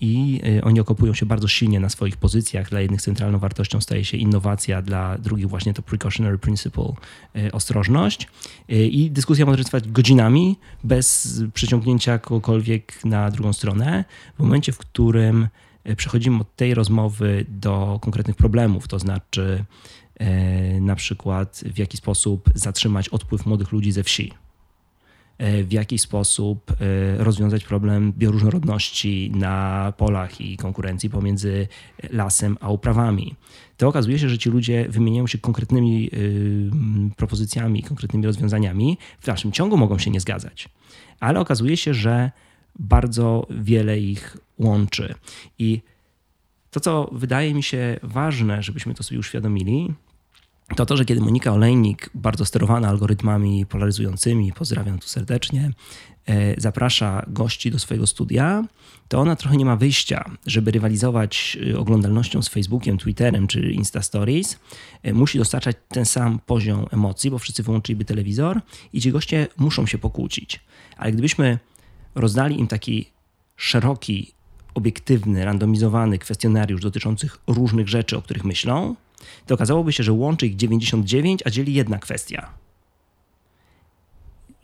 i oni okopują się bardzo silnie na swoich pozycjach. Dla jednych centralną wartością staje się innowacja, dla drugich właśnie to precautionary principle, ostrożność i dyskusja może trwać godzinami bez przeciągnięcia kogokolwiek na drugą stronę. W momencie, w którym przechodzimy od tej rozmowy do konkretnych problemów, to znaczy na przykład w jaki sposób zatrzymać odpływ młodych ludzi ze wsi, w jaki sposób rozwiązać problem bioróżnorodności na polach i konkurencji pomiędzy lasem a uprawami. To okazuje się, że ci ludzie wymieniają się konkretnymi propozycjami, konkretnymi rozwiązaniami. W dalszym ciągu mogą się nie zgadzać, ale okazuje się, że bardzo wiele ich łączy. I to, co wydaje mi się ważne, żebyśmy to sobie uświadomili, to to, że kiedy Monika Olejnik, bardzo sterowana algorytmami polaryzującymi, pozdrawiam tu serdecznie, zaprasza gości do swojego studia, to ona trochę nie ma wyjścia, żeby rywalizować oglądalnością z Facebookiem, Twitterem czy Insta Stories. Musi dostarczać ten sam poziom emocji, bo wszyscy wyłączyliby telewizor i ci goście muszą się pokłócić. Ale gdybyśmy rozdali im taki szeroki, obiektywny, randomizowany kwestionariusz dotyczących różnych rzeczy, o których myślą, to okazałoby się, że łączy ich 99, a dzieli jedna kwestia.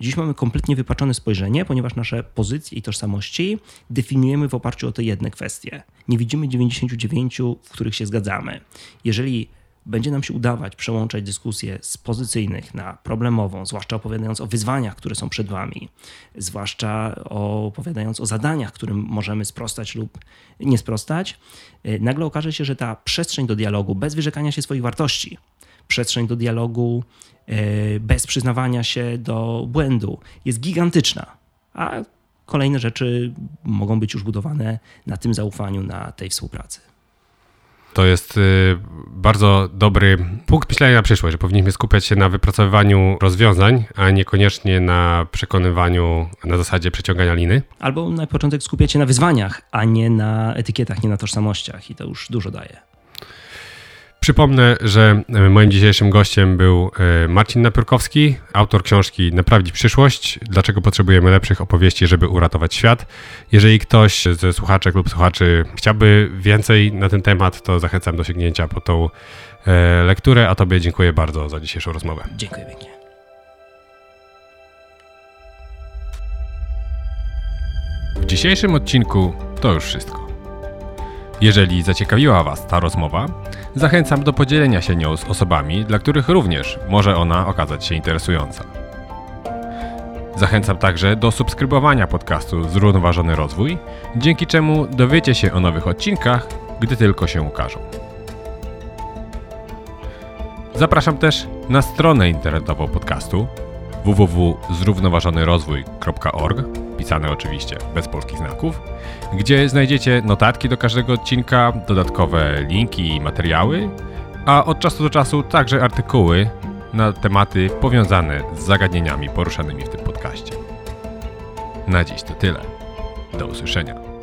Dziś mamy kompletnie wypaczone spojrzenie, ponieważ nasze pozycje i tożsamości definiujemy w oparciu o te jedne kwestie. Nie widzimy 99, w których się zgadzamy. Jeżeli będzie nam się udawać przełączać dyskusje z pozycyjnych na problemową, zwłaszcza opowiadając o wyzwaniach, które są przed wami, zwłaszcza opowiadając o zadaniach, którym możemy sprostać lub nie sprostać, nagle okaże się, że ta przestrzeń do dialogu bez wyrzekania się swoich wartości, przestrzeń do dialogu bez przyznawania się do błędu jest gigantyczna, a kolejne rzeczy mogą być już budowane na tym zaufaniu, na tej współpracy. To jest bardzo dobry punkt myślenia na przyszłość, że powinniśmy skupiać się na wypracowywaniu rozwiązań, a niekoniecznie na przekonywaniu na zasadzie przeciągania liny. Albo na początek skupiać się na wyzwaniach, a nie na etykietach, nie na tożsamościach i to już dużo daje. Przypomnę, że moim dzisiejszym gościem był Marcin Napiórkowski, autor książki Naprawić przyszłość. Dlaczego potrzebujemy lepszych opowieści, żeby uratować świat? Jeżeli ktoś ze słuchaczek lub słuchaczy chciałby więcej na ten temat, to zachęcam do sięgnięcia po tą lekturę, a tobie dziękuję bardzo za dzisiejszą rozmowę. Dziękuję pięknie. W dzisiejszym odcinku to już wszystko. Jeżeli zaciekawiła was ta rozmowa, zachęcam do podzielenia się nią z osobami, dla których również może ona okazać się interesująca. Zachęcam także do subskrybowania podcastu Zrównoważony Rozwój, dzięki czemu dowiecie się o nowych odcinkach, gdy tylko się ukażą. Zapraszam też na stronę internetową podcastu www.zrównoważonyrozwój.org, pisane oczywiście bez polskich znaków, gdzie znajdziecie notatki do każdego odcinka, dodatkowe linki i materiały, a od czasu do czasu także artykuły na tematy powiązane z zagadnieniami poruszanymi w tym podcaście. Na dziś to tyle. Do usłyszenia.